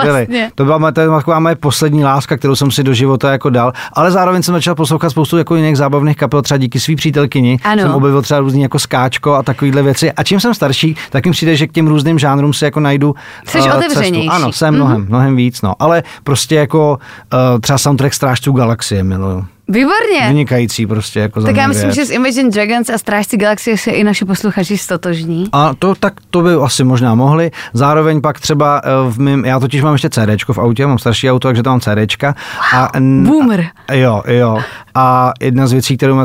To byla taková moje poslední láska, kterou jsem si do života jako dal, ale zároveň jsem začal poslouchat spoustu jako jiných zábavných kapel, třeba díky svý přítelkyni. Ano. Jsem objevil třeba různý jako skáčko a takovýhle věci. A čím jsem starší, tak mi přijde, že k těm různým žánrům se jako najdu cestu. Ano, jsem mnohem víc, no. Ale prostě jako třeba soundtrack Strážců galaxie miluju. Výborně. Vynikající prostě jako za. Tak já myslím, že z Imagine Dragons a Strážci galaxie se i naši posluchači stotožní. A to tak to by asi možná mohli. Zároveň pak třeba v mým, já totiž mám ještě CDčko v autě, mám starší auto, takže tam mám CDčka. Wow, a boomer. Jo. A jedna z věcí, kterou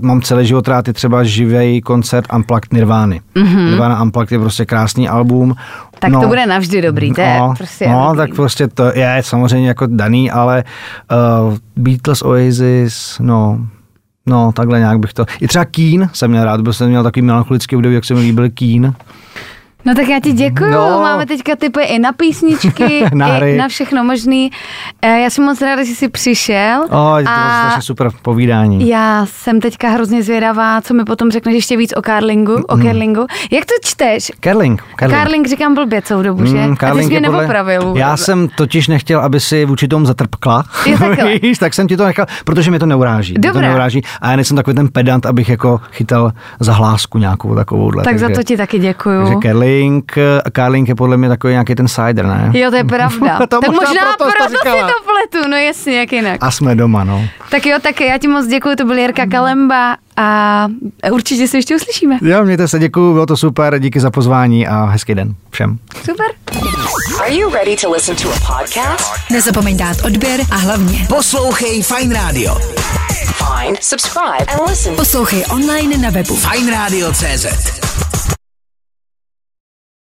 mám celý život rád, je třeba živý koncert Unplugged Nirvány. Mm-hmm. Nirvana Unplugged je prostě krásný album. Tak no, to bude navždy dobrý, to je prostě... No, tak prostě to je samozřejmě jako daný, ale Beatles, Oasis, no, takhle nějak bych to... I třeba Keane jsem měl rád, protože jsem měl takový melancholický období, jak se mi líbil Keane. No tak já ti děkuju, máme teďka tipy i na písničky, i na všechno možný. Já jsem moc ráda, že jsi přišel. To bylo strašně super povídání. Já jsem teďka hrozně zvědavá, co mi potom řekneš ještě víc o curlingu. Jak to čteš? Curling říkám blbě celou dobu, že? A ty jsi mě neopravil. Já jsem totiž nechtěl, aby si vůči tomu zatrpkla. Tak jsem ti to nechal, protože mě to neuráží. A já nejsem takový ten pedant, abych jako chytal za hlásku nějakou takovouhle. Tak za to ti taky děkuju. Curling je podle mě takový nějaký ten cider, ne? Jo, to je pravda. Tak možná proto si to pletu, no jasně, jak jinak. A jsme doma, no. Tak jo, tak já ti moc děkuju, to byl Jirka Kalemba a určitě se ještě uslyšíme. Jo, mějte se, děkuju, bylo to super, díky za pozvání a hezký den všem. Super. Are you ready to listen to a podcast? Nezapomeň dát odběr a hlavně poslouchej Fajn Radio. Fajn, subscribe and listen. Poslouchej online na webu fajnradio.cz.